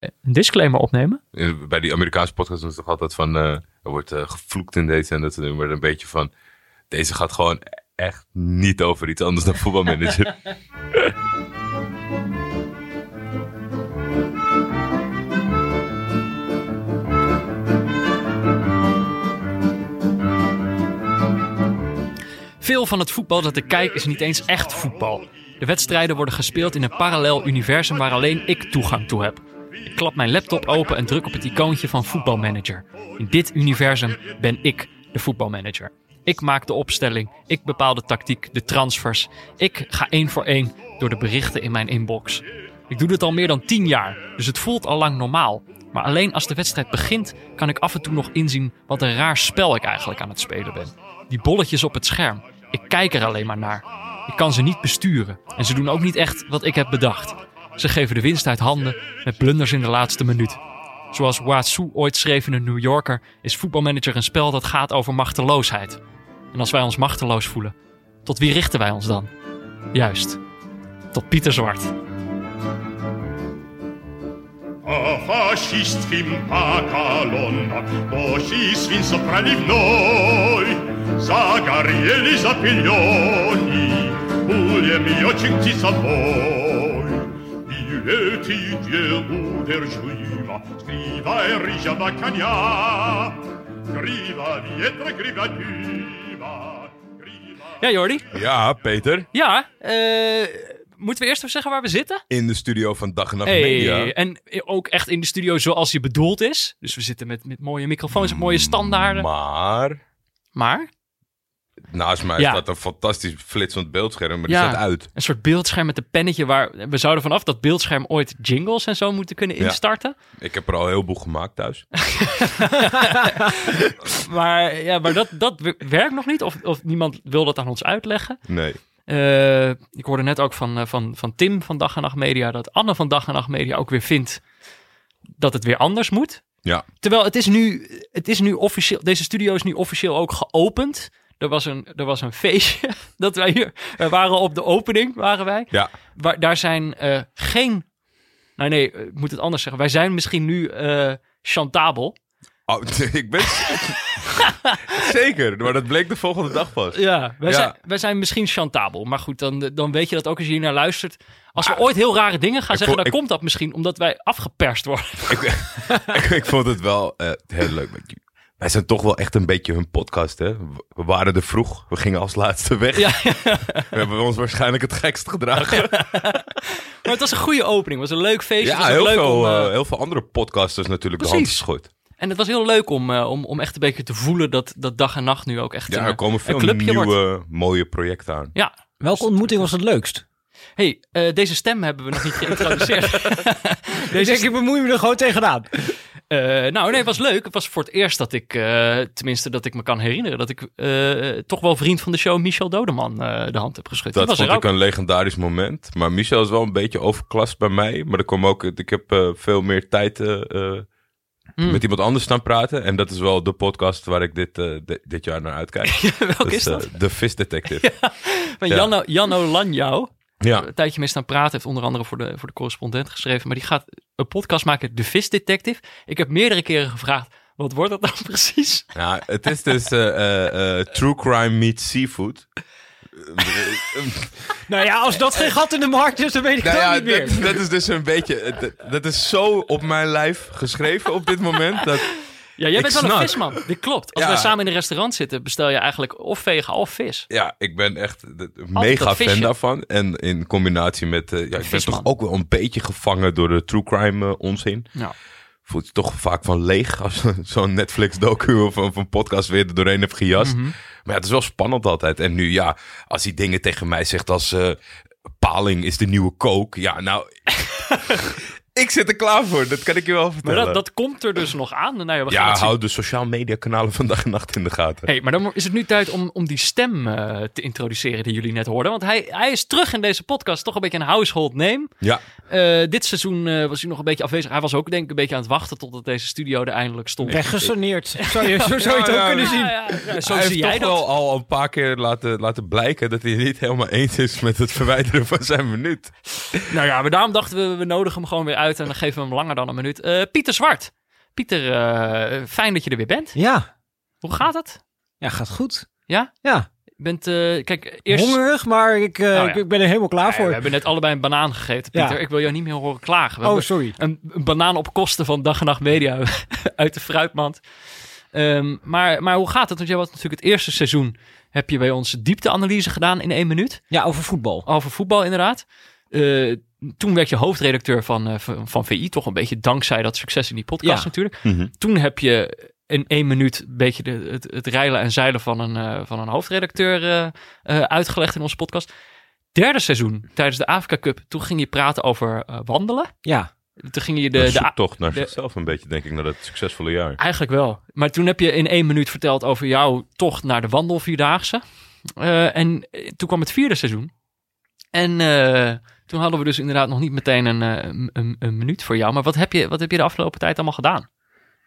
een disclaimer opnemen. Bij die Amerikaanse podcast was het toch altijd van... er wordt gevloekt in deze en dat soort dingen. Maar een beetje van... deze gaat gewoon echt niet over iets anders dan Football Manager. Veel van het voetbal dat ik kijk is niet eens echt voetbal. De wedstrijden worden gespeeld in een parallel universum waar alleen ik toegang toe heb. Ik klap mijn laptop open en druk op het icoontje van Football Manager. In dit universum ben ik de voetbalmanager. Ik maak de opstelling, ik bepaal de tactiek, de transfers. Ik ga 1 voor 1 door de berichten in mijn inbox. Ik doe dit al meer dan 10 jaar, dus het voelt al lang normaal. Maar alleen als de wedstrijd begint kan ik af en toe nog inzien wat een raar spel ik eigenlijk aan het spelen ben. Die bolletjes op het scherm, ik kijk er alleen maar naar. Ik kan ze niet besturen en ze doen ook niet echt wat ik heb bedacht. Ze geven de winst uit handen met blunders in de laatste minuut. Zoals Wasu ooit schreef in een New Yorker, is voetbalmanager een spel dat gaat over machteloosheid. En als wij ons machteloos voelen, tot wie richten wij ons dan? Juist, tot Pieter Zwart. Ja, Jordi? Ja, Peter? Ja, moeten we eerst even zeggen waar we zitten? In de studio van Dag en Nacht Media. En ook echt in de studio zoals die bedoeld is. Dus we zitten met mooie microfoons, met mooie standaarden. Maar? Naast mij staat een fantastisch flitsend beeldscherm, maar die staat uit. Een soort beeldscherm met een pennetje waar... We zouden vanaf dat beeldscherm ooit jingles en zo moeten kunnen instarten. Ja. Ik heb er al een heleboel gemaakt thuis. maar dat werkt nog niet. Of niemand wil dat aan ons uitleggen. Nee. Ik hoorde net ook van Tim van Dag en Nacht Media... dat Anne van Dag en Nacht Media ook weer vindt dat het weer anders moet. Ja. Terwijl het is nu officieel... Deze studio is nu officieel ook geopend... Er was een feestje dat wij hier... We waren op de opening, waren wij. Ja. Daar zijn geen... Nou nee, ik moet het anders zeggen. Wij zijn misschien nu chantabel. Oh, ik ben... Zeker, maar dat bleek de volgende dag pas. Ja, wij zijn misschien chantabel. Maar goed, dan weet je dat ook als je hier naar luistert. Als we ooit heel rare dingen gaan zeggen... dan komt dat misschien omdat wij afgeperst worden. Ik vond het wel heel leuk met jullie. Wij zijn toch wel echt een beetje hun podcast, hè? We waren er vroeg. We gingen als laatste weg. Ja. We hebben ons waarschijnlijk het gekst gedragen. Maar het was een goede opening. Het was een leuk feestje. Ja, heel veel andere podcasters natuurlijk de hand schot. En het was heel leuk om echt een beetje te voelen dat Dag en Nacht nu ook echt er komen veel nieuwe, mooie projecten aan. Ja. Welke ontmoeting was het leukst? Hé, deze stem hebben we nog niet geïntroduceerd. Ik bemoei me er gewoon tegenaan. Het was leuk. Het was voor het eerst dat ik, tenminste dat ik me kan herinneren... dat ik toch wel vriend van de show Michel Dodeman de hand heb geschud. Dat vond ik een legendarisch moment. Maar Michel is wel een beetje overklas bij mij. Maar ik heb veel meer tijd met iemand anders staan praten. En dat is wel de podcast waar ik dit jaar naar uitkijk. Welk is dat? De Vis Detective. Janno Lanjou. Ja. Een tijdje mee staan praten. Heeft onder andere voor de correspondent geschreven. Maar die gaat een podcast maken. De Vis Detective. Ik heb meerdere keren gevraagd. Wat wordt dat dan precies? Nou, het is dus True Crime meets Seafood. Nou ja, als dat geen gat in de markt is, dan weet ik het niet meer. Dat is dus een beetje... Dat is zo op mijn lijf geschreven op dit moment. Dat ja, jij bent wel een visman. Dit klopt. Als wij samen in een restaurant zitten, bestel je eigenlijk of vega of vis. Ja, ik ben echt mega fan daarvan. En in combinatie met... ik visman. Ben toch ook wel een beetje gevangen door de true crime onzin. Ja. Voelt je toch vaak van leeg als zo'n Netflix-docu of een podcast weer er doorheen hebt gejast. Mm-hmm. Maar ja, het is wel spannend altijd. En nu als hij dingen tegen mij zegt als... paling is de nieuwe coke. Ja, nou... Ik zit er klaar voor, dat kan ik je wel vertellen. Maar dat komt er dus nog aan. Nou, hou de sociaal media kanalen van Dag en Nacht in de gaten. Hey, maar dan is het nu tijd om die stem te introduceren die jullie net hoorden. Want hij is terug in deze podcast, toch een beetje een household name. Ja. Dit seizoen was hij nog een beetje afwezig. Hij was ook denk ik een beetje aan het wachten totdat deze studio er eindelijk stond. Weggesaneerd. Zou je het ook kunnen zien. Ja, zo hij zie heeft jij toch dat. Wel al een paar keer laten blijken dat hij niet helemaal eens is met het verwijderen van zijn minuut. Nou ja, maar daarom dachten we nodigen hem gewoon weer uit. uit en dan geven we hem langer dan een minuut. Pieter Zwart. Pieter, fijn dat je er weer bent. Ja. Hoe gaat het? Ja, gaat goed. Ja? Ja. Je bent, kijk, eerst... hongerig, maar ik ben er helemaal klaar voor. We hebben net allebei een banaan gegeten, Pieter. Ja. Ik wil jou niet meer horen klagen. We sorry. Een banaan op kosten van Dag en Nacht Media uit de fruitmand. Maar hoe gaat het? Want jij was natuurlijk het eerste seizoen... heb je bij ons diepteanalyse gedaan in 1 minuut. Ja, over voetbal. Over voetbal, inderdaad. Toen werd je hoofdredacteur van VI. Toch een beetje dankzij dat succes in die podcast natuurlijk. Mm-hmm. Toen heb je... in 1 minuut een beetje het reilen en zeilen van een hoofdredacteur uitgelegd in onze podcast. Derde seizoen, tijdens de Afrika Cup, toen ging je praten over wandelen. Ja. Toen ging je de zoektocht naar zichzelf een beetje, denk ik, naar dat succesvolle jaar. Eigenlijk wel. Maar toen heb je in 1 minuut verteld over jouw tocht naar de wandelvierdaagse. En toen kwam het vierde seizoen. En toen hadden we dus inderdaad nog niet meteen een minuut voor jou. Maar wat heb je de afgelopen tijd allemaal gedaan?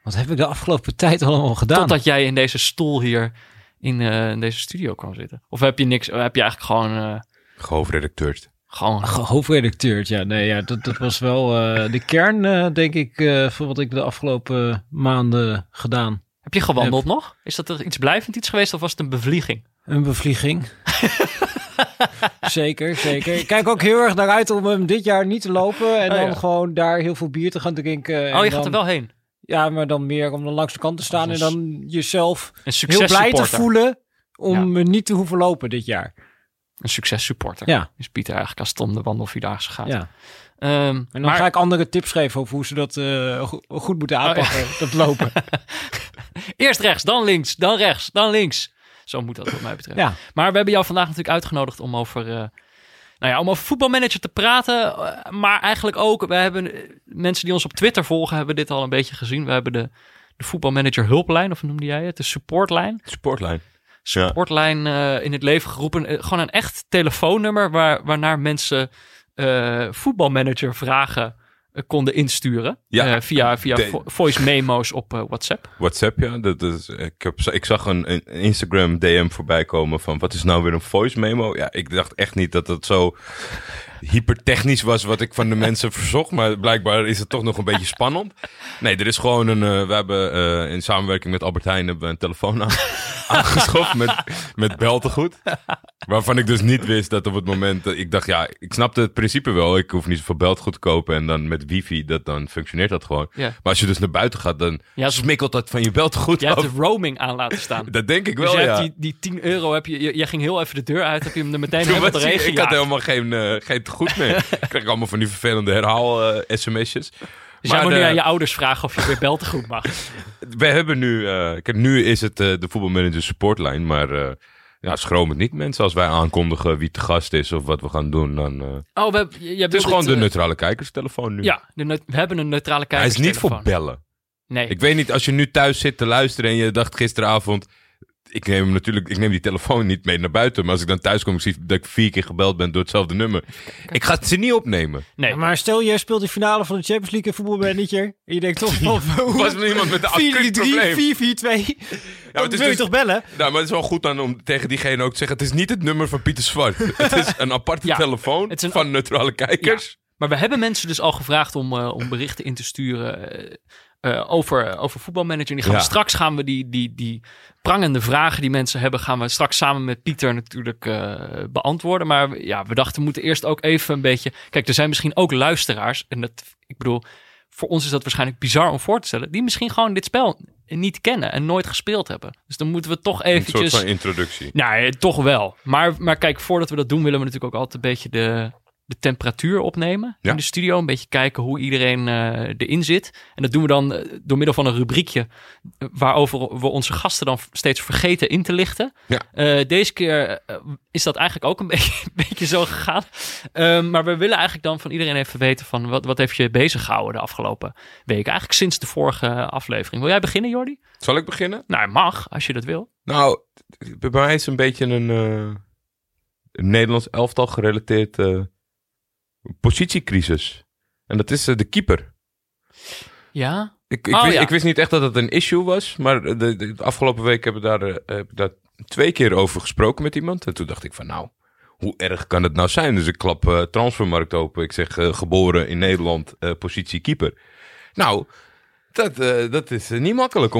Wat heb ik de afgelopen tijd allemaal gedaan? Totdat jij in deze stoel hier in deze studio kwam zitten. Of heb je niks? Heb je eigenlijk gewoon... Gehoofdredacteurd. Gewoon gehoofdredacteurd, ja. Nee, ja, dat was wel de kern, denk ik, van wat ik de afgelopen maanden gedaan. Heb je gewandeld nog? Is dat er iets blijvend iets geweest of was het een bevlieging? Een bevlieging. Zeker, zeker. Ik kijk ook heel erg naar uit om hem dit jaar niet te lopen. En dan gewoon daar heel veel bier te gaan drinken. En gaat er wel heen? Ja, maar dan meer om dan langs de kant te staan en dan jezelf heel blij te voelen om niet te hoeven lopen dit jaar. Een successupporter. Ja. Is Pieter eigenlijk als het om de wandelvierdaagse gaat. Ja. En dan ga ik andere tips geven over hoe ze dat goed moeten aanpakken, dat lopen. Eerst rechts, dan links, dan rechts, dan links. Zo moet dat wat mij betreft. Ja. Maar we hebben jou vandaag natuurlijk uitgenodigd om over... om over voetbalmanager te praten, maar eigenlijk ook... We hebben mensen die ons op Twitter volgen, hebben dit al een beetje gezien. We hebben de voetbalmanager hulplijn, of noemde jij het? De supportlijn. Supportlijn in het leven geroepen. Gewoon een echt telefoonnummer waarnaar mensen voetbalmanager vragen konden insturen. Ja, via voice memo's op WhatsApp. WhatsApp, ja. Ik zag een Instagram DM voorbij komen van... wat is nou weer een voice memo? Ja, ik dacht echt niet dat dat zo hypertechnisch was... wat ik van de mensen verzocht. Maar blijkbaar is het toch nog een beetje spannend. Nee, er is gewoon we hebben in samenwerking met Albert Heijn... hebben we een telefoon aangeschaft met beltegoed. Waarvan ik dus niet wist dat op het moment... ik dacht, ja, ik snapte het principe wel. Ik hoef niet zoveel beltegoed te kopen en dan... met wifi, dan functioneert dat gewoon. Yeah. Maar als je dus naar buiten gaat, dan smikkelt dat van je beltegoed af. Je hebt de roaming aan laten staan. Dat denk ik wel, dus die 10 euro, jij ging heel even de deur uit, heb je hem er meteen helemaal terecht gejaagd. Ik had helemaal geen tegoed meer. Ik kreeg allemaal van die vervelende herhaal-sms'jes. Dus jij moet nu aan je ouders vragen of je weer beltegoed mag. We hebben nu, nu is het de voetbalmanager supportlijn, maar... schroom het niet, mensen. Als wij aankondigen wie te gast is of wat we gaan doen, dan... het is gewoon de neutrale kijkerstelefoon nu. Ja, we hebben een neutrale kijkerstelefoon. Hij is niet voor bellen. Nee. Ik weet niet, als je nu thuis zit te luisteren en je dacht gisteravond... Ik neem die telefoon niet mee naar buiten. Maar als ik dan thuis kom, ik zie dat ik 4 keer gebeld ben door hetzelfde nummer. Ik ga het ze niet opnemen. Nee, maar stel, jij speelt de finale van de Champions League voetbalmanager. En je denkt toch van... was er iemand met een acuut probleem? 4-3, 4-4-2. Dan wil je toch bellen? Nou, maar het is wel goed dan om tegen diegene ook te zeggen... het is niet het nummer van Pieter Zwart. Het is een aparte telefoon van neutrale kijkers. Ja. Maar we hebben mensen dus al gevraagd om berichten in te sturen... over voetbalmanager. Die gaan straks gaan we die prangende vragen die mensen hebben... gaan we straks samen met Pieter natuurlijk beantwoorden. Maar we dachten, we moeten eerst ook even een beetje... Kijk, er zijn misschien ook luisteraars. En ik bedoel, voor ons is dat waarschijnlijk bizar om voor te stellen... die misschien gewoon dit spel niet kennen en nooit gespeeld hebben. Dus dan moeten we toch eventjes... Een soort van introductie. Nou, toch wel. Maar kijk, voordat we dat doen... willen we natuurlijk ook altijd een beetje de temperatuur opnemen in de studio. Een beetje kijken hoe iedereen erin zit. En dat doen we dan door middel van een rubriekje... waarover we onze gasten dan steeds vergeten in te lichten. Ja. Deze keer is dat eigenlijk ook een beetje zo gegaan. Maar we willen eigenlijk dan van iedereen even weten... van wat heeft je bezig gehouden de afgelopen weken? Eigenlijk sinds de vorige aflevering. Wil jij beginnen, Jordi? Zal ik beginnen? Nou, mag, als je dat wil. Nou, bij mij is een beetje een Nederlands elftal gerelateerd... positiecrisis. En dat is de keeper. Ja? Ik wist niet echt dat het een issue was, maar de afgelopen week hebben we daar 2 keer over gesproken met iemand. En toen dacht ik van, nou, hoe erg kan het nou zijn? Dus ik klap transfermarkt open. Ik zeg geboren in Nederland, positie keeper. Nou, dat is niet makkelijk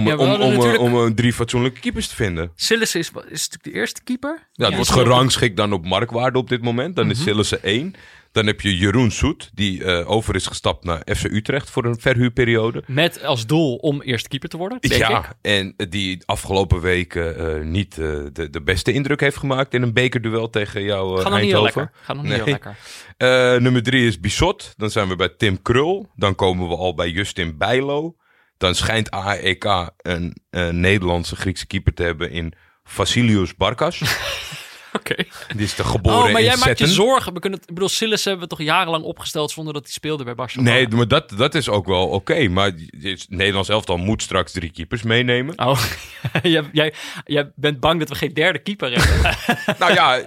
om drie fatsoenlijke keepers te vinden. Sillissen is natuurlijk de eerste keeper. Ja, het wordt gerangschikt dan op marktwaarde op dit moment. Dan is Sillissen 1. Dan heb je Jeroen Soet, die over is gestapt naar FC Utrecht voor een verhuurperiode. Met als doel om eerste keeper te worden, denk ik. En die afgelopen weken niet de beste indruk heeft gemaakt in een bekerduel tegen jou Eindhoven. Gaat nog niet heel lekker. Nummer 3 is Bisot. Dan zijn we bij Tim Krul. Dan komen we al bij Justin Bijlo. Dan schijnt AEK een Nederlandse Griekse keeper te hebben in Vasilios Barkas. Okay. Die is de geboren in maar jij maakt je zorgen. Ik bedoel, Sillissen hebben we toch jarenlang opgesteld zonder dat hij speelde bij Barcelona. Nee, maar dat is ook wel oké. Maar het Nederlands elftal moet straks 3 keepers meenemen. Oh, jij bent bang dat we geen derde keeper hebben. Nou ja,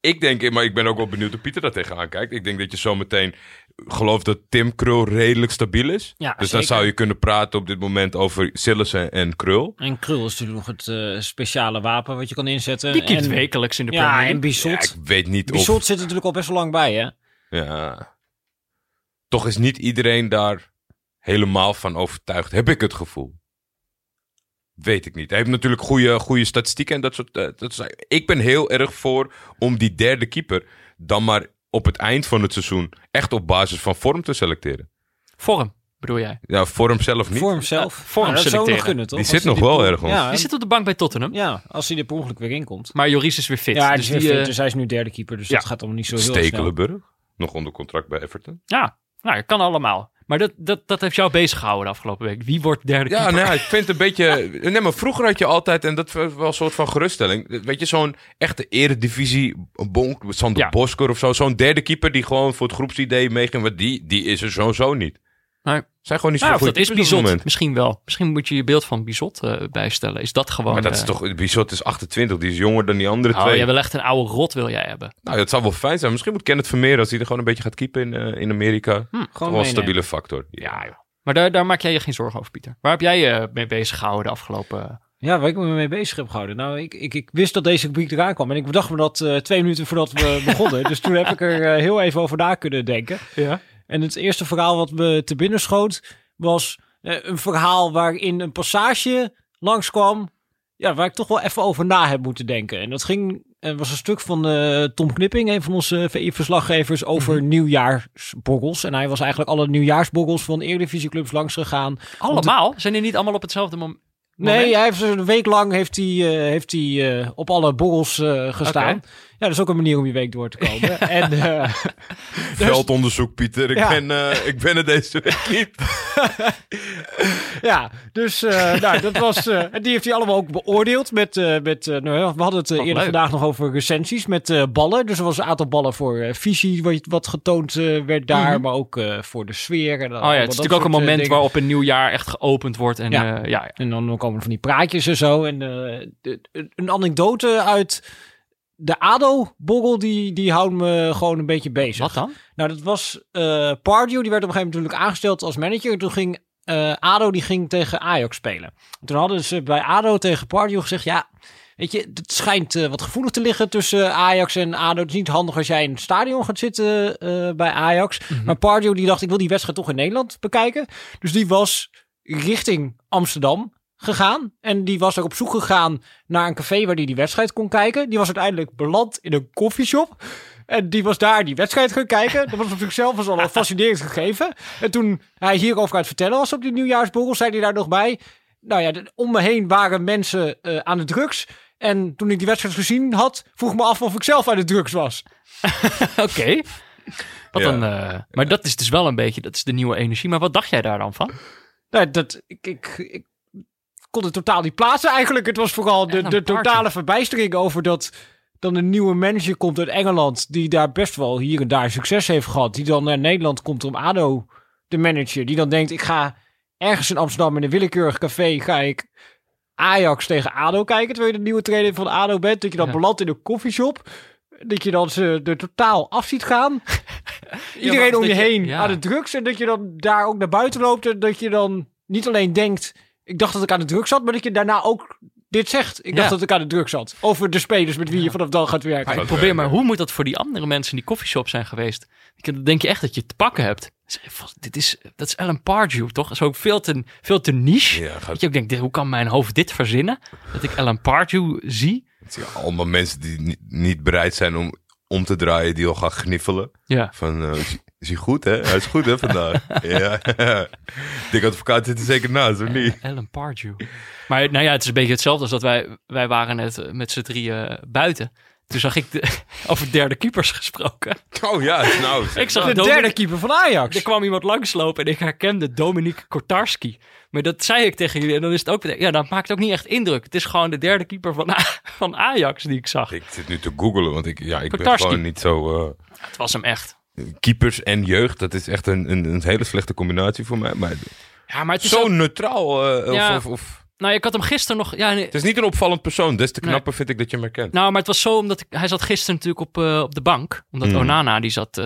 ik denk, maar ik ben ook wel benieuwd hoe Pieter daar tegenaan kijkt. Ik denk dat je zometeen gelooft dat Tim Krul redelijk stabiel is. Ja, dus dan zou je kunnen praten op dit moment over Sillissen en Krul. En Krul is natuurlijk nog het speciale wapen wat je kan inzetten. Die keept wekelijks in de Premier League. Ja, en Bisot. Ja, ik weet niet Bisot zit er natuurlijk al best wel lang bij, hè? Ja. Toch is niet iedereen daar helemaal van overtuigd, heb ik het gevoel. Weet ik niet. Hij heeft natuurlijk goede statistieken en dat soort... ik ben heel erg voor om die derde keeper dan maar op het eind van het seizoen echt op basis van vorm te selecteren. Vorm, bedoel jij? Ja, vorm zelf niet. Vorm zelf. Vorm dat selecteren. Zou nog kunnen, toch? Die zit nog wel erg om. Ja, die zit op de bank bij Tottenham. Ja, als hij er per ongeluk weer in komt. Maar Joris is weer fit. Ja, dus weer fit, dus hij is nu derde keeper, dus dat gaat allemaal niet zo heel snel. Stekelenburg, nog onder contract bij Everton. Ja, nou, dat kan allemaal. Maar dat heeft jou bezig gehouden de afgelopen week. Wie wordt derde keeper? Ja, nou, ik vind het een beetje... Nee, maar vroeger had je altijd... En dat was wel een soort van geruststelling. Weet je, zo'n echte eredivisie... Bonk, Sander Bosker of zo. Zo'n derde keeper die gewoon voor het groepsidee meeging. Want die is er sowieso niet. Nee. Zijn gewoon niet zo goed. Dat is Bisot. Misschien wel. Misschien moet je je beeld van Bisot bijstellen. Is dat gewoon... Maar dat is toch... Bisot is 28. Die is jonger dan die andere twee. Jij wil echt een oude rot wil jij hebben. Nou, dat zou wel fijn zijn. Misschien moet Kenneth Vermeer... als hij er gewoon een beetje gaat keepen in Amerika. Gewoon een stabiele factor. Ja, joh. Maar daar maak jij je geen zorgen over, Pieter. Waar heb jij je mee bezig gehouden de afgelopen... Ja, waar ik me mee bezig heb gehouden. Nou, ik wist dat deze rubriek eraan kwam. En ik bedacht me dat 2 minuten voordat we begonnen. Dus toen heb ik er heel even over na kunnen denken. Ja. En het eerste verhaal wat me te binnen schoot was een verhaal waarin een passage langskwam. Ja, waar ik toch wel even over na heb moeten denken. En dat was een stuk van Tom Knipping, een van onze VI-verslaggevers, over nieuwjaarsborrels. En hij was eigenlijk alle nieuwjaarsborrels van Eredivisieclubs langs gegaan. Allemaal? Zijn die niet allemaal op hetzelfde moment? Nee, hij heeft een week lang heeft hij op alle borrels gestaan. Okay. Ja, dat is ook een manier om je week door te komen. Ja. En, veldonderzoek, Pieter. Ik ben er deze week niet. Ja, dus dat was... en die heeft hij allemaal ook beoordeeld met we hadden het eerder vandaag nog over recensies met ballen. Dus er was een aantal ballen voor visie wat getoond werd daar. Mm-hmm. Maar ook voor de sfeer. En het is natuurlijk ook een moment waarop een nieuw jaar echt geopend wordt. En, en dan komen van die praatjes en zo. En een anekdote uit... De ADO-borrel, die houdt me gewoon een beetje bezig. Wat dan? Nou, dat was Pardew. Die werd op een gegeven moment natuurlijk aangesteld als manager. En toen ging ADO tegen Ajax spelen. En toen hadden ze bij ADO tegen Pardew gezegd... Ja, weet je, het schijnt wat gevoelig te liggen tussen Ajax en ADO. Het is niet handig als jij in het stadion gaat zitten bij Ajax. Mm-hmm. Maar Pardew die dacht, ik wil die wedstrijd toch in Nederland bekijken. Dus die was richting Amsterdam gegaan. En die was er op zoek gegaan naar een café waar die wedstrijd kon kijken. Die was uiteindelijk beland in een koffieshop. En die was daar die wedstrijd gaan kijken. Dat was op zichzelf al een fascinerend gegeven. En toen hij hierover aan het vertellen was op die nieuwjaarsborrel, zei hij daar nog bij... Nou ja, om me heen waren mensen aan de drugs. En toen ik die wedstrijd gezien had, vroeg me af of ik zelf aan de drugs was. Oké. Maar dat is dus wel een beetje, dat is de nieuwe energie. Maar wat dacht jij daar dan van? Nou, ik kon het totaal niet plaatsen eigenlijk. Het was vooral de totale verbijstering over dat dan een nieuwe manager komt uit Engeland die daar best wel hier en daar succes heeft gehad. Die dan naar Nederland komt om ADO de manager. Die dan denkt, ik ga ergens in Amsterdam in een willekeurig café ga ik Ajax tegen ADO kijken. Terwijl je de nieuwe trainer van ADO bent. Dat je dan belandt in een koffieshop. Dat je dan ze er totaal af ziet gaan. Iedereen om je heen aan de drugs. En dat je dan daar ook naar buiten loopt. En dat je dan niet alleen denkt... Ik dacht dat ik aan de druk zat, maar dat je daarna ook dit zegt. Ik dacht dat ik aan de druk zat. Over de spelers met wie je vanaf dan gaat werken. Maar probeer maar, hoe moet dat voor die andere mensen in die coffeeshop zijn geweest? Dan denk je echt dat je te pakken hebt. Dat is Alan Pardew, toch? Dat is ook veel te niche. Ja, dat je ook denkt, hoe kan mijn hoofd dit verzinnen? Dat ik Alan Pardew zie. Het zijn allemaal mensen die niet bereid zijn om te draaien, die al gaan gniffelen. Ja. Van, is hij goed, hè? Hij is goed, hè, vandaag? Ja. Dik advocaat zit er zeker naast, of niet? Alan Pardew. Maar nou ja, het is een beetje hetzelfde als dat wij waren net met z'n drieën buiten. Toen zag ik over derde keepers gesproken. Oh ja, nou. Ik zag de derde keeper van Ajax. Er kwam iemand langslopen en ik herkende Dominique Kortarski. Maar dat zei ik tegen jullie en dan is het ook... Ja, dat maakt ook niet echt indruk. Het is gewoon de derde keeper van Ajax die ik zag. Ik zit nu te googelen, want ik ben gewoon niet zo... Het was hem echt. Keepers en jeugd, dat is echt een hele slechte combinatie voor mij. Maar, ja, maar het is zo ook neutraal Nou, ik had hem gisteren nog... Ja, nee. Het is niet een opvallend persoon. Des te knapper vind ik dat je hem herkent. Nou, maar het was zo omdat... Hij zat gisteren natuurlijk op de bank. Omdat Onana, die zat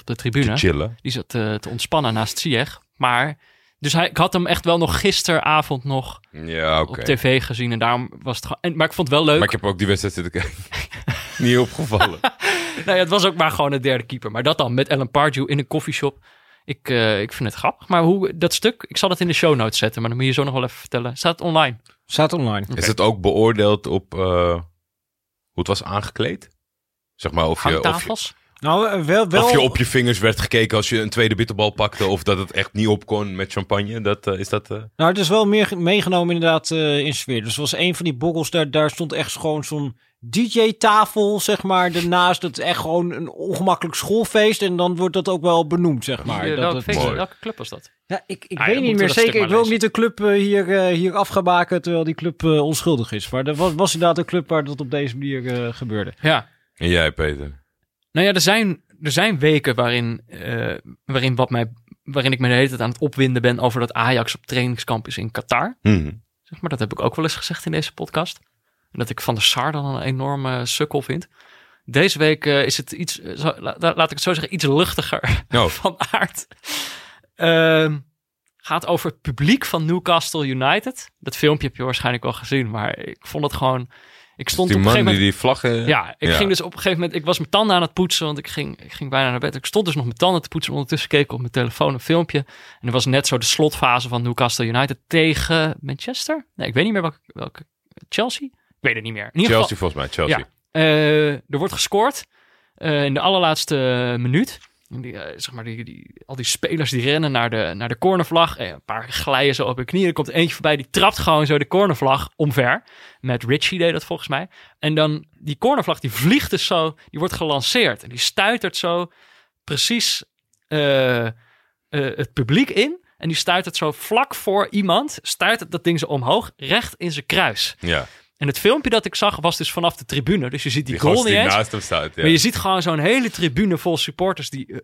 op de tribune. Te chillen. Die zat te ontspannen naast Ziyech. Maar... Dus ik had hem echt wel nog gisteravond nog op tv gezien. En daarom was het... Maar ik vond het wel leuk. Maar ik heb ook die wedstrijd zitten kijken. Niet opgevallen. Nou ja, het was ook maar gewoon een derde keeper. Maar dat dan met Alan Pardew in een koffieshop... Ik vind het grappig. Maar dat stuk, ik zal het in de show notes zetten. Maar dan moet je zo nog wel even vertellen. Staat het online? Okay. Is het ook beoordeeld op hoe het was aangekleed? Zeg maar of hangtafels? Nou, wel. Of je op je vingers werd gekeken als je een tweede bitterbal pakte. Of dat het echt niet op kon met champagne. Nou, het is wel meer meegenomen inderdaad in sfeer. Dus was een van die bokkels. Daar stond echt gewoon zo'n DJ-tafel, zeg maar, daarnaast. Dat is echt gewoon een ongemakkelijk schoolfeest. En dan wordt dat ook wel benoemd, zeg maar. Welke club was dat? Ja, ik weet niet meer zeker. Ik wil niet de club hier af gaan maken, terwijl die club onschuldig is. Maar dat was inderdaad een club waar dat op deze manier gebeurde. Ja. En jij, Peter? Nou ja, er zijn weken waarin ik me de hele tijd aan het opwinden ben over dat Ajax op trainingskamp is in Qatar. Mm-hmm. Zeg maar, dat heb ik ook wel eens gezegd in deze podcast. En dat ik Van der Sar dan een enorme sukkel vind. Deze week is het iets, laat ik het zo zeggen, iets luchtiger van aard. Gaat over het publiek van Newcastle United. Dat filmpje heb je waarschijnlijk al gezien, maar ik vond het gewoon... Ik stond op een gegeven moment... die vlaggen... Ja, ging dus op een gegeven moment... Ik was mijn tanden aan het poetsen, want ik ging bijna naar bed. Ik stond dus nog mijn tanden te poetsen. Ondertussen keek ik op mijn telefoon een filmpje. En er was net zo de slotfase van Newcastle United tegen Manchester. Nee, ik weet niet meer welke... Chelsea? Ik weet het niet meer. In ieder Chelsea geval, volgens mij, Chelsea. Ja, er wordt gescoord in de allerlaatste minuut. Al die spelers die rennen naar de cornervlag. Een paar glijden zo op hun knieën. Er komt eentje voorbij, die trapt gewoon zo de cornervlag omver. Matt Ritchie deed dat volgens mij. En dan die cornervlag, die vliegt dus zo. Die wordt gelanceerd. En die stuitert zo precies het publiek in. En die stuitert zo vlak voor iemand. Stuitert dat ding zo omhoog, recht in zijn kruis. Ja. En het filmpje dat ik zag was dus vanaf de tribune. Dus je ziet die goal niet eens. Naast hem staat, ja. Maar je ziet gewoon zo'n hele tribune vol supporters die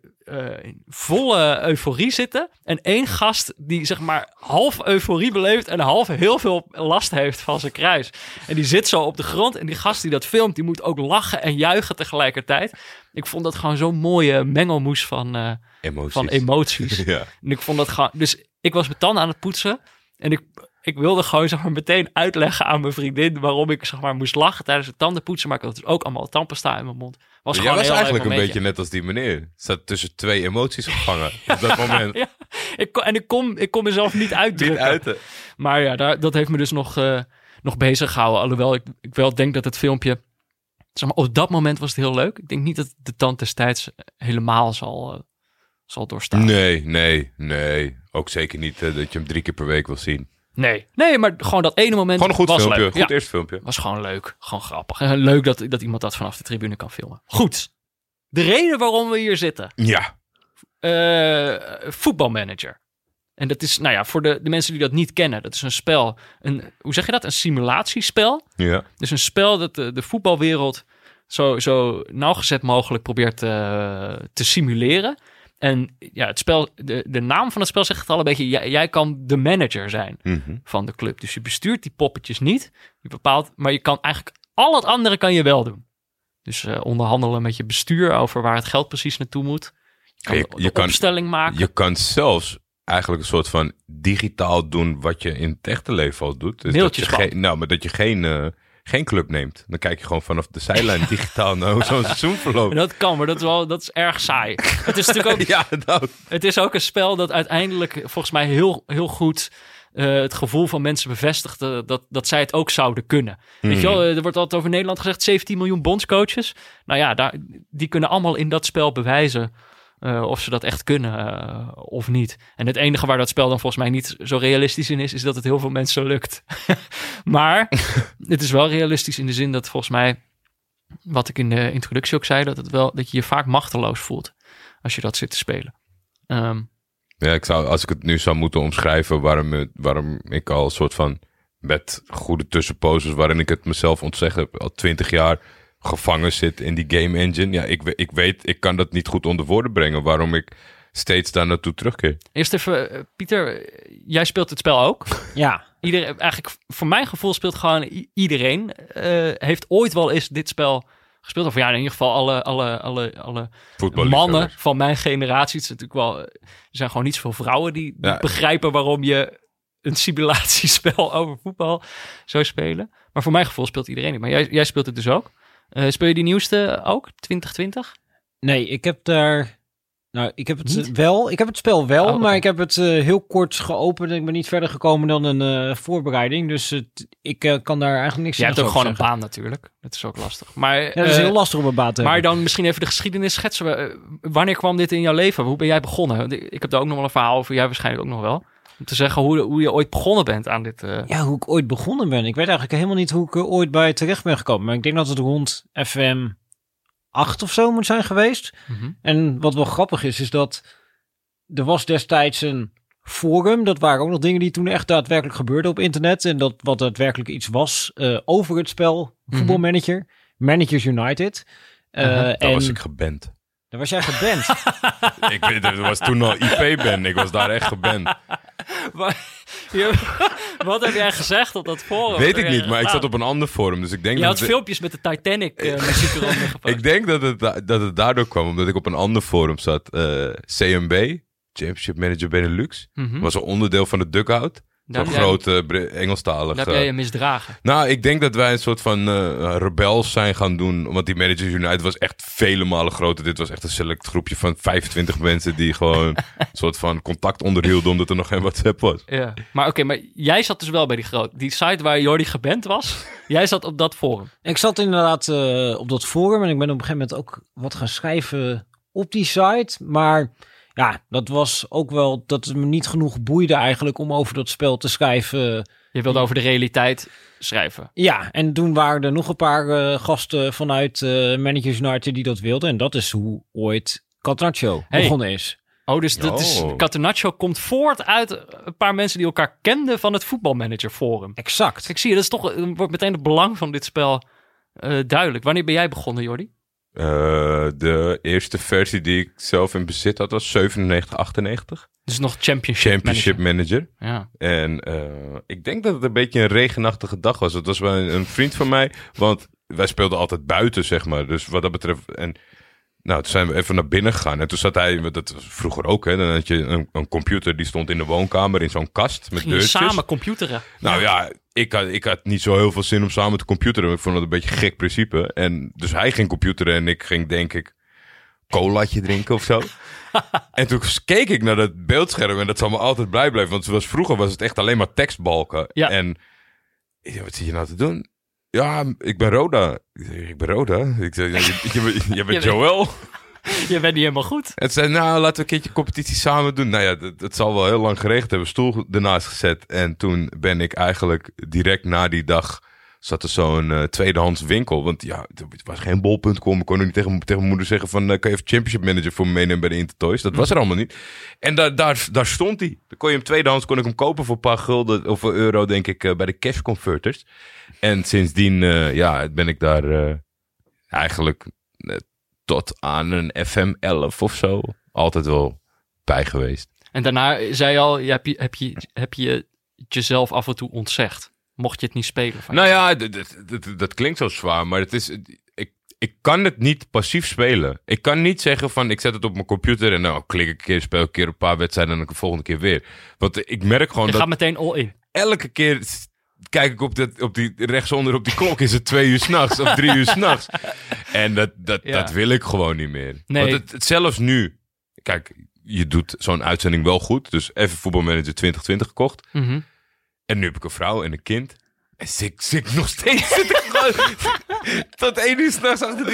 in volle euforie zitten. En één gast die zeg maar half euforie beleeft en half heel veel last heeft van zijn kruis. En die zit zo op de grond. En die gast die dat filmt, die moet ook lachen en juichen tegelijkertijd. Ik vond dat gewoon zo'n mooie mengelmoes van emoties. Ja. En ik vond dat gewoon... Dus ik was mijn tanden aan het poetsen en ik wilde gewoon zeg maar, meteen uitleggen aan mijn vriendin waarom ik zeg maar, moest lachen tijdens het tandenpoetsen. Maar ik had dus ook allemaal tandpasta in mijn mond. Was eigenlijk een beetje net als die meneer. Zat tussen twee emoties gevangen op dat moment. Ja. Ik kon mezelf niet uitdrukken. Niet uiten. Maar ja, dat heeft me dus nog bezig gehouden. Alhoewel ik wel denk dat het filmpje... Zeg maar, op dat moment was het heel leuk. Ik denk niet dat de tand destijds helemaal zal doorstaan. Nee. Ook zeker niet dat je hem 3 keer per week wil zien. Nee, maar gewoon dat ene moment was leuk. Gewoon een goed filmpje, eerste filmpje. Was gewoon leuk, gewoon grappig. En leuk dat iemand dat vanaf de tribune kan filmen. Goed, de reden waarom we hier zitten. Ja. Football Manager. En dat is, nou ja, voor de mensen die dat niet kennen. Dat is een spel, hoe zeg je dat? Een simulatiespel. Ja. Dus een spel dat de voetbalwereld zo nauwgezet mogelijk probeert te simuleren. En ja, het spel, de naam van het spel zegt het al een beetje. Jij kan de manager zijn van de club. Dus je bestuurt die poppetjes niet. Je bepaalt, maar je kan eigenlijk al het andere kan je wel doen. Dus onderhandelen met je bestuur over waar het geld precies naartoe moet. Je kan de opstelling maken. Je kan zelfs eigenlijk een soort van digitaal doen wat je in het echte leven al doet. Dus dat je geen club neemt. Dan kijk je gewoon vanaf de zijlijn digitaal naar zo'n seizoenverloop. Dat kan, maar dat is erg saai. Het is natuurlijk ook, het is ook een spel dat uiteindelijk volgens mij heel, heel goed het gevoel van mensen bevestigde dat zij het ook zouden kunnen. Mm. Weet je wel, er wordt altijd over Nederland gezegd, 17 miljoen bondscoaches. Nou ja, die kunnen allemaal in dat spel bewijzen of ze dat echt kunnen of niet. En het enige waar dat spel dan volgens mij niet zo realistisch in is dat het heel veel mensen lukt. Maar het is wel realistisch in de zin dat volgens mij, wat ik in de introductie ook zei, dat je je vaak machteloos voelt als je dat zit te spelen. Ja, als ik het nu zou moeten omschrijven waarom ik al een soort van met goede tussenposes, waarin ik het mezelf ontzegd heb, al 20 jaar gevangen zit in die game engine. Ja, ik weet, ik kan dat niet goed onder woorden brengen, waarom ik steeds daar naartoe terugkeer. Eerst even, Pieter, jij speelt het spel ook. Ja. Eigenlijk, voor mijn gevoel speelt gewoon iedereen. Heeft ooit wel eens dit spel gespeeld. Of ja, in ieder geval alle mannen van mijn generatie. Het is natuurlijk wel, er zijn gewoon niet zoveel vrouwen die begrijpen waarom je een simulatiespel over voetbal zou spelen. Maar voor mijn gevoel speelt iedereen het. Maar jij speelt het dus ook. Speel je die nieuwste ook, 2020? Nee, ik heb daar... Nou, ik heb het spel wel, maar ik heb het heel kort geopend en ik ben niet verder gekomen dan een voorbereiding. Dus ik kan daar eigenlijk niks aan zeggen. Je hebt ook gewoon een baan natuurlijk. Dat is ook lastig. Maar ja, dat is heel lastig om een baan te hebben. Maar dan misschien even de geschiedenis schetsen. Wanneer kwam dit in jouw leven? Hoe ben jij begonnen? Ik heb daar ook nog wel een verhaal over. Jij waarschijnlijk ook nog wel. Om te zeggen hoe je ooit begonnen bent aan dit... Ja, hoe ik ooit begonnen ben. Ik weet eigenlijk helemaal niet hoe ik er ooit bij terecht ben gekomen. Maar ik denk dat het rond FM 8 of zo moet zijn geweest. Mm-hmm. En wat wel grappig is dat... Er was destijds een forum. Dat waren ook nog dingen die toen echt daadwerkelijk gebeurden op internet. En dat wat daadwerkelijk iets was over het spel. Football Manager. Mm-hmm. Managers United. Daar was ik geband. Daar was jij geband? Ik weet het, was toen al IP-ban. Ik was daar echt geband. Wat heb jij gezegd op dat forum? Weet ik niet, maar ik zat op een ander forum. Dus ik denk je had filmpjes met de Titanic muziek eronder gepakt. Ik denk dat het daardoor kwam, omdat ik op een ander forum zat. CMB, Championship Manager Benelux. Mm-hmm. Was een onderdeel van de Duckout. Zo'n grote Engelstalige... Daar heb jij je misdragen. Nou, ik denk dat wij een soort van rebels zijn gaan doen. Want die Managers United was echt vele malen groter. Dit was echt een select groepje van 25 mensen... die gewoon een soort van contact onderhielden... omdat er nog geen WhatsApp was. Ja. Maar maar jij zat dus wel bij die site waar Jordi geband was. Jij zat op dat forum. Ik zat inderdaad op dat forum... en ik ben op een gegeven moment ook wat gaan schrijven op die site. Maar... Ja, dat was ook wel dat het me niet genoeg boeide eigenlijk om over dat spel te schrijven. Je wilde over de realiteit schrijven. Ja, en toen waren er nog een paar gasten vanuit Managers United die dat wilden. En dat is hoe ooit Catenaccio begonnen is. Oh, dus Catenaccio komt voort uit een paar mensen die elkaar kenden van het Football Manager Forum. Exact. Ik zie je, dat is toch, wordt meteen het belang van dit spel duidelijk. Wanneer ben jij begonnen, Jordi? De eerste versie die ik zelf in bezit had was 97, 98. Dus nog Championship Manager. Ja. En ik denk dat het een beetje een regenachtige dag was. Het was wel een vriend van mij, want wij speelden altijd buiten, zeg maar. Dus wat dat betreft... En, nou, toen zijn we even naar binnen gegaan. En toen zat hij, dat was vroeger ook, hè. Dan had je een computer die stond in de woonkamer in zo'n kast met deurtjes. Samen computeren. Nou ja... Ik had niet zo heel veel zin om samen te computeren. Ik vond dat een beetje een gek principe. En dus hij ging computeren en ik ging, denk ik, colaatje drinken of zo. En toen keek ik naar dat beeldscherm en dat zal me altijd blij blijven. Want zoals vroeger was het echt alleen maar tekstbalken. Ja. En wat zit je nou te doen? Ja, ik ben Roda. Ik zei, je bent Joël. Je bent niet helemaal goed. En zei, nou, laten we een keertje competitie samen doen. Nou ja, het zal wel heel lang geregeld hebben. Stoel ernaast gezet. En toen ben ik eigenlijk direct na die dag... zat er zo'n tweedehands winkel. Want ja, het was geen bol.com. Ik kon er niet tegen mijn moeder zeggen van... kan je even Championship Manager voor me meenemen bij de Intertoys? Dat was er allemaal niet. En daar stond hij. Dan kon je hem tweedehands kopen voor een paar gulden... of een euro, denk ik, bij de cash converters. En sindsdien ben ik daar eigenlijk... tot aan een FM 11 of zo altijd wel bij geweest. En daarna zei je al, heb je jezelf af en toe ontzegd? Mocht je het niet spelen? Nou ja, dat klinkt zo zwaar, maar het is... Ik, ik kan het niet passief spelen. Ik kan niet zeggen van, ik zet het op mijn computer en nou, klik een keer, speel een keer een paar wedstrijden en dan de volgende keer weer. Want ik merk gewoon dat... Je gaat meteen all in. Elke keer... Kijk ik op die rechtsonder op die klok, is het 2 uur s'nachts of 3 uur s'nachts. En dat wil ik gewoon niet meer. Nee. Want het zelfs nu... Kijk, je doet zo'n uitzending wel goed. Dus even Football Manager 2020 gekocht. Mm-hmm. En nu heb ik een vrouw en een kind. En zit nog steeds tot 1 uur s'nachts achter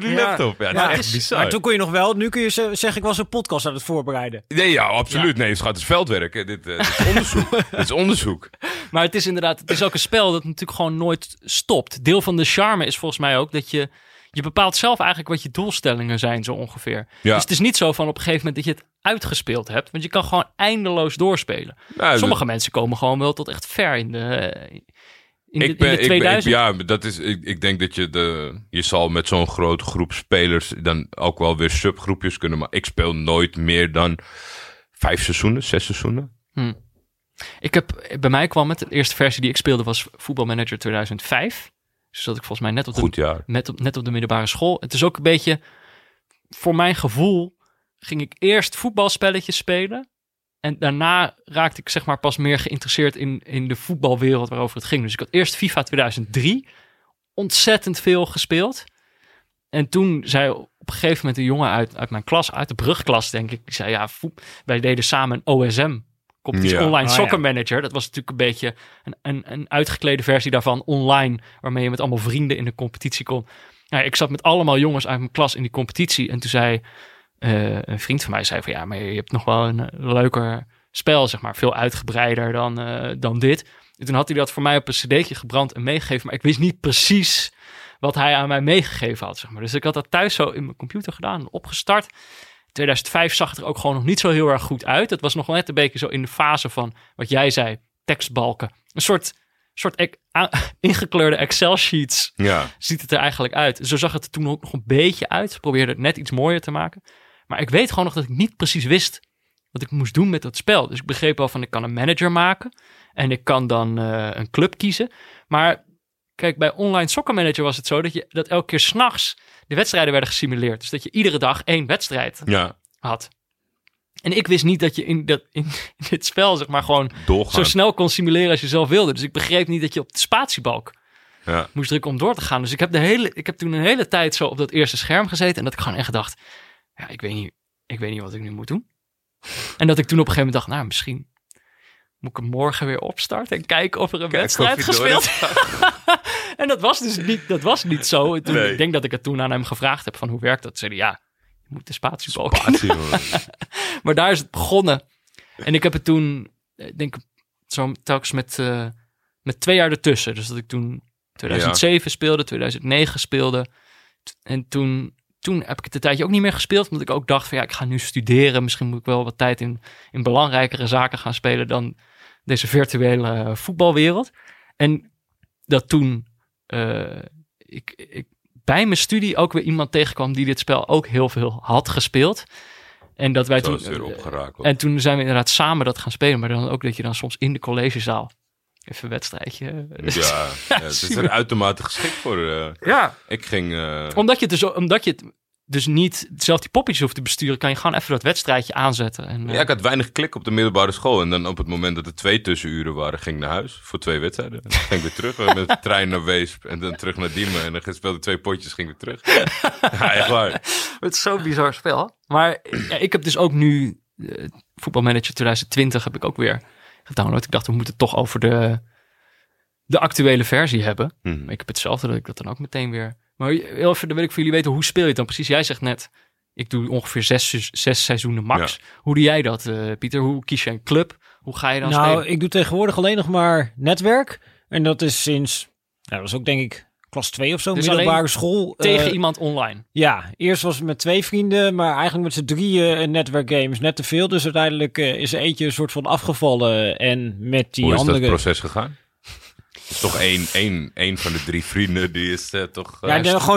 die laptop. Ja, dat is echt bizar. Maar toen kon je nog wel... Nu kun je zeggen, ik was een podcast aan het voorbereiden. Nee, ja, absoluut. Ja. Nee, schat, het is veldwerk. Dit is onderzoek. Dit is onderzoek. Maar het is inderdaad... Het is ook een spel dat natuurlijk gewoon nooit stopt. Deel van de charme is volgens mij ook dat je... Je bepaalt zelf eigenlijk wat je doelstellingen zijn, zo ongeveer. Ja. Dus het is niet zo van op een gegeven moment dat je het uitgespeeld hebt. Want je kan gewoon eindeloos doorspelen. Nou, sommige mensen komen gewoon wel tot echt ver in de 2000. Ik denk dat je zal met zo'n grote groep spelers dan ook wel weer subgroepjes kunnen. Maar ik speel nooit meer dan 5 seizoenen, 6 seizoenen. Bij mij kwam het, de eerste versie die ik speelde was Football Manager 2005. Dus dat ik volgens mij net op de middelbare school. Het is ook een beetje, voor mijn gevoel, ging ik eerst voetbalspelletjes spelen. En daarna raakte ik zeg maar pas meer geïnteresseerd in de voetbalwereld waarover het ging. Dus ik had eerst FIFA 2003 ontzettend veel gespeeld. En toen zei op een gegeven moment een jongen uit mijn klas, uit de brugklas denk ik. Die zei wij deden samen een OSM. Online Soccer Manager. Dat was natuurlijk een beetje een uitgeklede versie daarvan online, waarmee je met allemaal vrienden in de competitie kon. Nou, ik zat met allemaal jongens uit mijn klas in die competitie en toen zei een vriend van mij zei van ja, maar je hebt nog wel een leuker spel, zeg maar, veel uitgebreider dan dit. En toen had hij dat voor mij op een cd'tje gebrand en meegegeven, maar ik wist niet precies wat hij aan mij meegegeven had, zeg maar. Dus ik had dat thuis zo in mijn computer gedaan, opgestart. 2005 zag het er ook gewoon nog niet zo heel erg goed uit. Het was nog net een beetje zo in de fase van wat jij zei, tekstbalken. Een soort ingekleurde Excel-sheets ziet het er eigenlijk uit. Zo zag het er toen ook nog een beetje uit. Ik probeerde het net iets mooier te maken. Maar ik weet gewoon nog dat ik niet precies wist wat ik moest doen met dat spel. Dus ik begreep wel van, ik kan een manager maken en ik kan dan een club kiezen. Maar kijk, bij Online Soccer Manager was het zo dat elke keer 's nachts de wedstrijden werden gesimuleerd. Dus dat je iedere dag 1 wedstrijd had. En ik wist niet dat je in dit spel zeg maar gewoon doorgaan, zo snel kon simuleren als je zelf wilde. Dus ik begreep niet dat je op de spatiebalk moest drukken om door te gaan. Dus ik heb toen een hele tijd zo op dat eerste scherm gezeten. En dat ik gewoon echt dacht, ja, ik weet niet wat ik nu moet doen. En dat ik toen op een gegeven moment dacht, nou, misschien moet ik hem morgen weer opstarten en kijken of er een wedstrijd gespeeld is. En dat was dus niet zo. Nee. Ik denk dat ik het toen aan hem gevraagd heb van, hoe werkt dat? Zei hij, ja, je moet de spatiebalk. Maar daar is het begonnen. En ik heb het toen, ik denk zo telkens met 2 jaar ertussen. Dus dat ik toen 2007 speelde, 2009 speelde. En toen heb ik het een tijdje ook niet meer gespeeld. Omdat ik ook dacht van, ja, ik ga nu studeren. Misschien moet ik wel wat tijd in belangrijkere zaken gaan spelen dan deze virtuele voetbalwereld. En dat toen ik bij mijn studie ook weer iemand tegenkwam die dit spel ook heel veel had gespeeld. En dat wij toen opgeraakt. En toen zijn we inderdaad samen dat gaan spelen. Maar dan ook dat je dan soms in de collegezaal even een wedstrijdje. Het is er uitermate geschikt voor. Ik ging. Omdat je het dus niet zelf die poppetjes hoeft te besturen, kan je gewoon even dat wedstrijdje aanzetten. En, ik had weinig klik op de middelbare school. En dan op het moment dat er 2 tussenuren waren, ging ik naar huis voor 2 wedstrijden. En dan ging ik weer terug met de trein naar Weesp en dan terug naar Diemen. En dan speelde 2 potjes, ging ik weer terug. Ja, echt waar. Het is zo'n bizar spel. Maar ja, ik heb dus ook nu Football Manager 2020 heb ik ook weer gedownload. Ik dacht, we moeten het toch over de actuele versie hebben. Mm-hmm. Ik heb hetzelfde, dat ik dat dan ook meteen weer... Maar heel even, dan wil ik voor jullie weten, hoe speel je het dan precies? Jij zegt net, ik doe ongeveer 6 seizoenen max. Ja. Hoe doe jij dat, Pieter? Hoe kies je een club? Hoe ga je dan spelen? Nou, ik doe tegenwoordig alleen nog maar netwerk. En dat is sinds, dat was ook denk ik klas 2 of zo, dus middelbare school. Tegen iemand online? Ja, eerst was het met 2 vrienden, maar eigenlijk met z'n 3 netwerkgames. Net te veel, dus uiteindelijk is er eentje een soort van afgevallen. En met die andere... Hoe is dat proces gegaan? Is toch één van de 3 vrienden die is toch...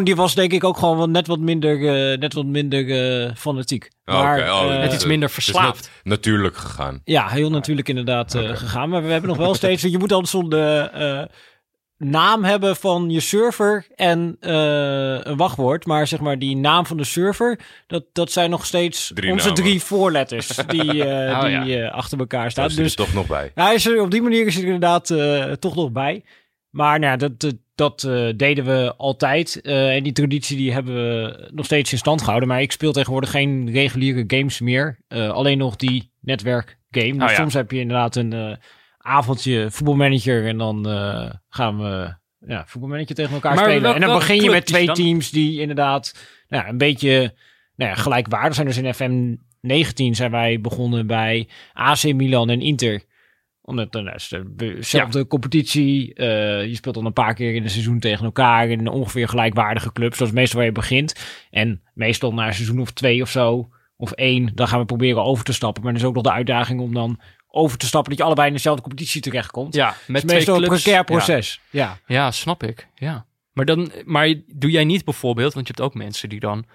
Die was denk ik ook gewoon net wat minder fanatiek. Net iets minder verslaafd. Dus natuurlijk gegaan. Ja, heel natuurlijk inderdaad gegaan. Maar we hebben nog wel steeds... Je moet dan zo'n naam hebben van je server en een wachtwoord. Maar zeg maar die naam van de server, dat zijn nog steeds onze drie voorletters die achter elkaar staan. Dus toch nog bij. Hij is er, op die manier is hij er inderdaad toch nog bij. Maar nou, dat deden we altijd. En die traditie die hebben we nog steeds in stand gehouden. Maar ik speel tegenwoordig geen reguliere games meer. Alleen nog die netwerkgame. Dus soms heb je inderdaad een... avondje Football Manager en dan gaan we Football Manager tegen elkaar spelen. En dan begin je met twee teams die inderdaad een beetje gelijkwaardig zijn. Dus in FM 19 zijn wij begonnen bij AC Milan en Inter. Omdat dan is dezelfde competitie. Je speelt dan een paar keer in een seizoen tegen elkaar in ongeveer gelijkwaardige clubs. Dat is meestal waar je begint. En meestal na een seizoen of twee of zo, of één, dan gaan we proberen over te stappen. Maar er is ook nog de uitdaging om dan over te stappen, dat je allebei in dezelfde competitie terechtkomt. Ja, met dus meestal clubs, een precair proces. Ja, snap ik. Ja. Maar doe jij niet bijvoorbeeld, want je hebt ook mensen die dan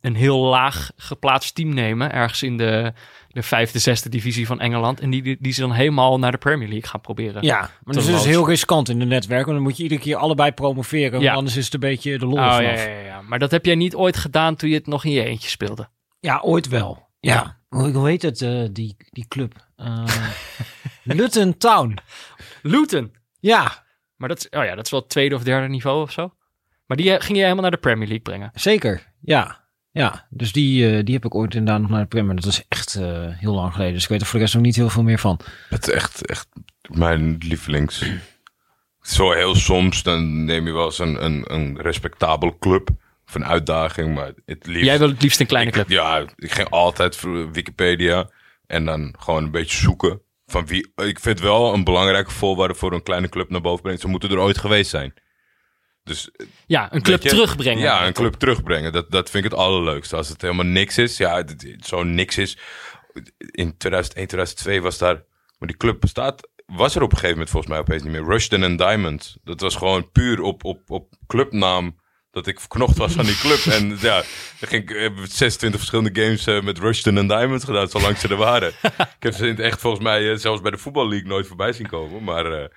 een heel laag geplaatst team nemen, ergens in de 5e, 6e divisie van Engeland, en die ze dan helemaal naar de Premier League gaan proberen. Ja, maar dat is dus heel riskant in het netwerk, want dan moet je iedere keer allebei promoveren, want anders is het een beetje de lol vanaf. Ja. Maar dat heb jij niet ooit gedaan toen je het nog in je eentje speelde? Ja, ooit wel. Ja. Hoe heet het, die club? Luton Town. Luton? Ja. Maar dat is wel het 2e of 3e niveau of zo? Maar die ging je helemaal naar de Premier League brengen? Zeker, ja. Dus die heb ik ooit inderdaad nog naar de Premier. Dat is echt heel lang geleden. Dus ik weet er voor de rest nog niet heel veel meer van. Het is echt mijn lievelings. Zo heel soms, dan neem je wel eens een respectabel club. Of een uitdaging, maar het liefst... Jij wil het liefst een kleine club. Ja, ik ging altijd voor Wikipedia en dan gewoon een beetje zoeken van wie... Ik vind wel een belangrijke voorwaarde voor een kleine club naar boven brengen. Ze moeten er ooit geweest zijn. Dus, ja, een club terugbrengen. Ja, een club terugbrengen. Dat vind ik het allerleukste. Als het helemaal niks is, zo niks is. In 2001, 2002 was daar... Maar die club bestaat... Was er op een gegeven moment volgens mij opeens niet meer. Rushden and Diamond. Dat was gewoon puur op clubnaam... Dat ik verknocht was aan die club. En ja, ik heb 26 verschillende games met Rushden en Diamond gedaan, zolang ze er waren. Ik heb ze echt volgens mij zelfs bij de Football League nooit voorbij zien komen. Maar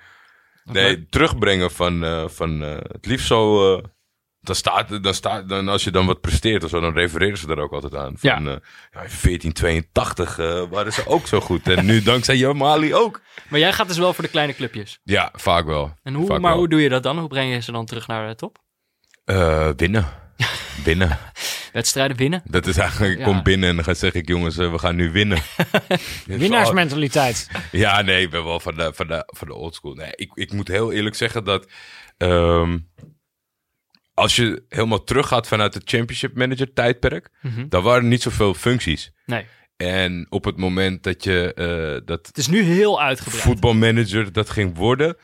terugbrengen van het liefst zo... Dan als je dan wat presteert of zo, dan refereren ze daar ook altijd aan. Van, 1482 waren ze ook zo goed. En nu dankzij Jamali ook. Maar jij gaat dus wel voor de kleine clubjes? Ja, vaak wel. Hoe doe je dat dan? Hoe breng je ze dan terug naar de top? Winnen. Wedstrijden winnen. Dat is eigenlijk, ik kom binnen en dan zeg ik, jongens, we gaan nu winnen. Winnaarsmentaliteit. Ja, nee, ik ben wel van de oldschool. Nee, ik moet heel eerlijk zeggen dat als je helemaal teruggaat vanuit het championship manager tijdperk, dan waren er niet zoveel functies. Nee. En op het moment dat je... het is nu heel uitgebreid. Voetbalmanager dat ging worden...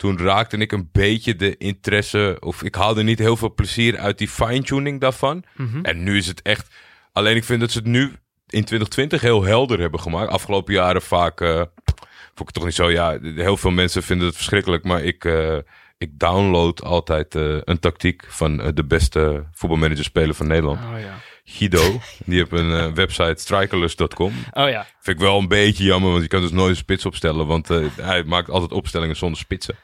Toen raakte ik een beetje de interesse... of ik haalde niet heel veel plezier uit die fine-tuning daarvan. En nu is het echt... Alleen ik vind dat ze het nu in 2020 heel helder hebben gemaakt. Afgelopen jaren vaak... vond ik het toch niet zo... Ja, heel veel mensen vinden het verschrikkelijk. Maar ik download altijd een tactiek... van de beste voetbalmanagerspeler van Nederland. Oh, ja. Guido, die heeft een website strikerlust.com. Oh ja. Vind ik wel een beetje jammer... want je kan dus nooit een spits opstellen... want hij maakt altijd opstellingen zonder spitsen.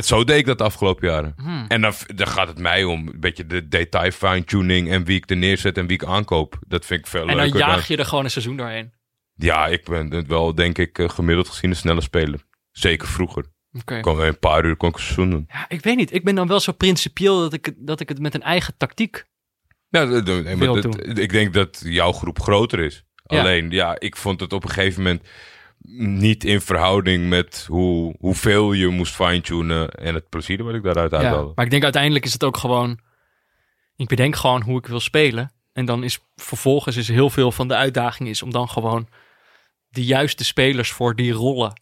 Zo deed ik dat de afgelopen jaren. En dan gaat het mij om een beetje de detail fine-tuning... en wie ik er neerzet en wie ik aankoop. Dat vind ik veel leuker. En dan jaag je er gewoon een seizoen doorheen. Ja, ik ben wel, denk ik, gemiddeld gezien een snelle speler. Zeker vroeger. Okay. Ik kon wel een paar uur een seizoen doen. Ja, ik weet niet. Ik ben dan wel zo principieel dat ik het met een eigen tactiek wil doen. Ik denk dat jouw groep groter is. Ja. Alleen, ik vond het op een gegeven moment... niet in verhouding met hoeveel je moest fine-tunen... en het plezier wat ik daaruit haalde. Maar ik denk uiteindelijk is het ook gewoon... ik bedenk gewoon hoe ik wil spelen... en dan is vervolgens heel veel van de uitdaging... is om dan gewoon de juiste spelers voor die rollen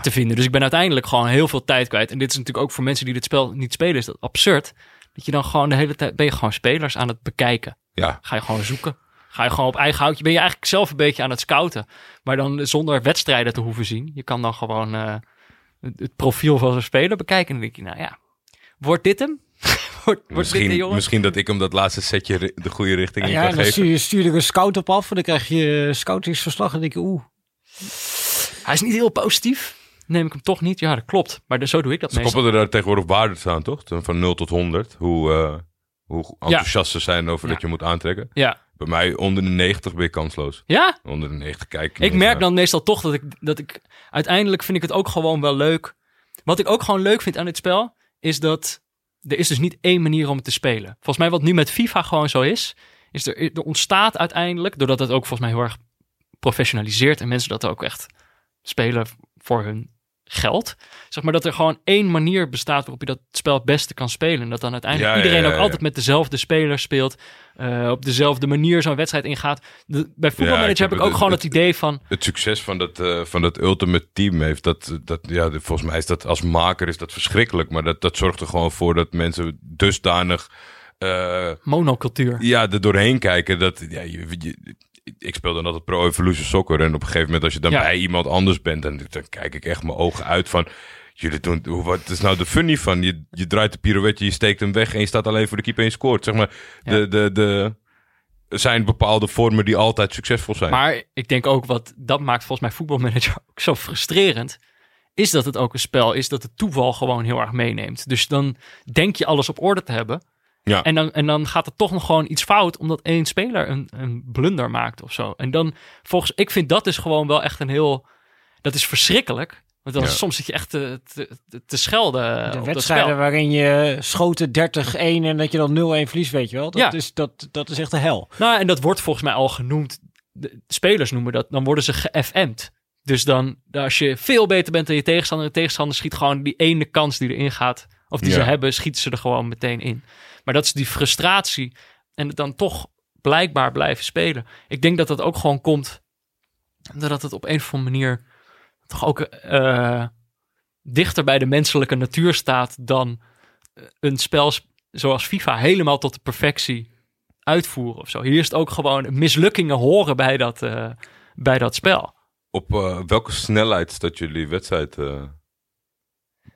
te vinden. Dus ik ben uiteindelijk gewoon heel veel tijd kwijt. En dit is natuurlijk ook voor mensen die dit spel niet spelen... is dat absurd, dat je dan gewoon de hele tijd... ben je gewoon spelers aan het bekijken. Ja. Ga je gewoon zoeken. Ga je gewoon op eigen houtje. Ben je eigenlijk zelf een beetje aan het scouten. Maar dan zonder wedstrijden te hoeven zien. Je kan dan gewoon het profiel van zo'n speler bekijken. En dan denk je, wordt dit hem? Wordt dit hem, misschien dat ik hem dat laatste setje de goede richting in kan geven. Ja, stuur er een scout op af. En dan krijg je scoutingsverslag. En dan denk je, Hij is niet heel positief. neem ik hem toch niet. Ja, dat klopt. Maar zo doe ik dat meestal. Ze koppelen daar tegenwoordig waardes aan, toch? Van 0 tot 100. Hoe enthousiast ze zijn over dat je moet aantrekken. Ja. Bij mij onder de 90 ben ik kansloos. Ja? Onder de 90 kijk ik merk dan meestal toch dat ik... Uiteindelijk vind ik het ook gewoon wel leuk. Wat ik ook gewoon leuk vind aan dit spel, is dat er is dus niet één manier om het te spelen. Volgens mij wat nu met FIFA gewoon zo is er ontstaat uiteindelijk, doordat het ook volgens mij heel erg professionaliseert en mensen dat ook echt spelen voor hun geld. Zeg maar dat er gewoon één manier bestaat waarop je dat spel het beste kan spelen. En dat dan uiteindelijk iedereen ook altijd met dezelfde speler speelt. Op dezelfde manier zo'n wedstrijd ingaat. Bij Football Manager heb ik ook gewoon het idee van... Het succes van dat ultimate team heeft. Volgens mij is dat als maker is dat verschrikkelijk. Maar dat zorgt er gewoon voor dat mensen dusdanig... monocultuur. Ja, er doorheen kijken. Ik speel dan altijd Pro Evolution Soccer. En op een gegeven moment als je dan bij iemand anders bent... Dan kijk ik echt mijn ogen uit van... Jullie doen... Wat is nou de funny van? Je draait de pirouetje, je steekt hem weg... en je staat alleen voor de keeper en je scoort. Zeg maar, er zijn bepaalde vormen die altijd succesvol zijn. Maar ik denk ook wat... Dat maakt volgens mij Football Manager ook zo frustrerend... is dat het ook een spel is dat het toeval gewoon heel erg meeneemt. Dus dan denk je alles op orde te hebben... Ja. En dan gaat er toch nog gewoon iets fout... omdat één speler een blunder maakt of zo. En dan volgens... Ik vind dat is gewoon wel echt een heel... Dat is verschrikkelijk. Want dan soms zit je echt te schelden. De wedstrijden waarin je schoten 30-1... en dat je dan 0-1 verliest, weet je wel. Dat is echt de hel. Nou, en dat wordt volgens mij al genoemd... De spelers noemen dat. Dan worden ze ge-FM'd. Dus dan als je veel beter bent dan je tegenstander... de tegenstander schiet gewoon die ene kans die erin gaat... of die ze hebben, schieten ze er gewoon meteen in. Maar dat is die frustratie. En het dan toch blijkbaar blijven spelen. Ik denk dat dat ook gewoon komt... doordat het op een of andere manier... toch ook dichter bij de menselijke natuur staat... dan een spel zoals FIFA... helemaal tot de perfectie uitvoeren of zo. Hier is het ook gewoon... mislukkingen horen bij dat spel. Op welke snelheid staat jullie wedstrijd...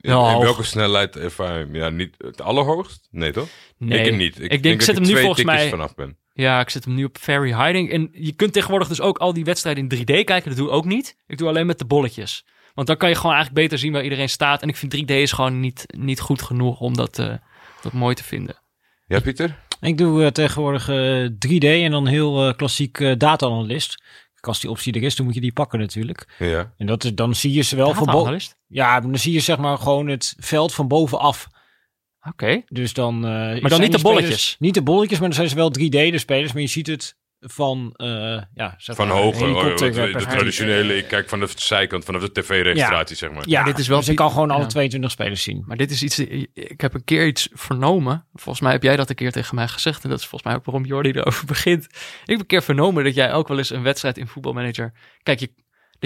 In welke snelheid ervaar je niet het allerhoogst? Nee, toch? Nee. Ik niet. Ik denk dat ik er nu volgens mij vanaf ben. Ja, ik zet hem nu op very hiding. En je kunt tegenwoordig dus ook al die wedstrijden in 3D kijken. Dat doe ik ook niet. Ik doe alleen met de bolletjes. Want dan kan je gewoon eigenlijk beter zien waar iedereen staat. En ik vind 3D is gewoon niet goed genoeg om dat mooi te vinden. Ja, Pieter? Ik doe tegenwoordig 3D en dan heel klassiek data-analyst. Als die optie er is, dan moet je die pakken natuurlijk. Ja. En dan zie je ze wel van boven. Ja, dan zie je zeg maar gewoon het veld van bovenaf. Oké. Dus dan... maar dan niet de bolletjes. Niet de bolletjes, maar dan zijn ze wel 3D de spelers. Maar je ziet het van... van hoog. De traditionele, ik kijk vanaf de zijkant, vanaf de tv-registratie zeg maar. Ja, dit is wel dus ik kan gewoon alle 22 spelers zien. Maar dit is iets... Ik heb een keer iets vernomen. Volgens mij heb jij dat een keer tegen mij gezegd. En dat is volgens mij ook waarom Jordi erover begint. Ik heb een keer vernomen dat jij ook wel eens een wedstrijd in Football Manager... dat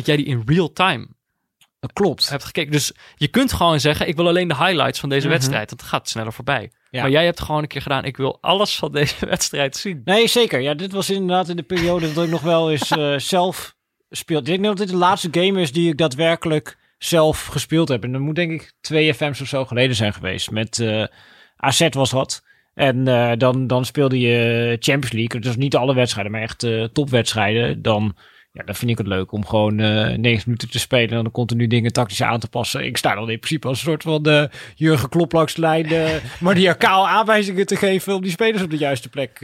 jij die in real time... Dat klopt. Hebt gekeken. Dus je kunt gewoon zeggen... ik wil alleen de highlights van deze wedstrijd. Want het gaat sneller voorbij. Ja. Maar jij hebt gewoon een keer gedaan... ik wil alles van deze wedstrijd zien. Nee, zeker. Ja, dit was inderdaad in de periode... dat ik nog wel eens zelf speelde. Ik denk dat dit de laatste game is... die ik daadwerkelijk zelf gespeeld heb. En dat moet denk ik 2 FM's of zo geleden zijn geweest. Met AZ was dat. En dan speelde je Champions League. Dus niet alle wedstrijden, maar echt topwedstrijden. Dan... Ja, dan vind ik het leuk om gewoon 90 minuten te spelen... en dan continu dingen tactisch aan te passen. Ik sta dan in principe als een soort van Jurgen Klopp langs de lijn... maniakaal aanwijzingen te geven om die spelers op de juiste plek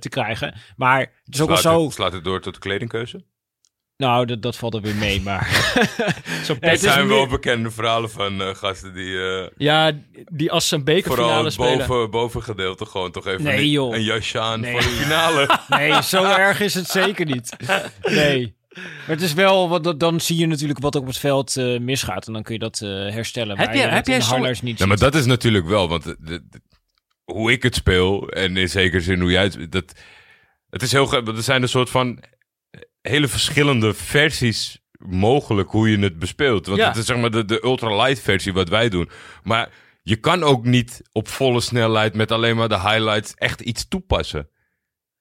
te krijgen. Maar het is ook wel zo... Slaat het door tot de kledingkeuze? Nou, dat valt er weer mee, maar... Het zijn wel bekende verhalen van gasten die... die als ze een bekerfinale spelen... Vooral het bovengedeelte gewoon toch even een jasje aan voor de finale. Nee, zo erg is het zeker niet. Nee. Maar het is wel, dan zie je natuurlijk wat ook op het veld misgaat. En dan kun je dat herstellen. Heb jij de highlights niet ziet. Maar dat is natuurlijk wel, want hoe ik het speel... en in zekere zin hoe jij het... Het is heel... Er zijn een soort van... hele verschillende versies mogelijk hoe je het bespeelt. Want het is zeg maar de ultralight versie wat wij doen. Maar je kan ook niet op volle snelheid met alleen maar de highlights echt iets toepassen.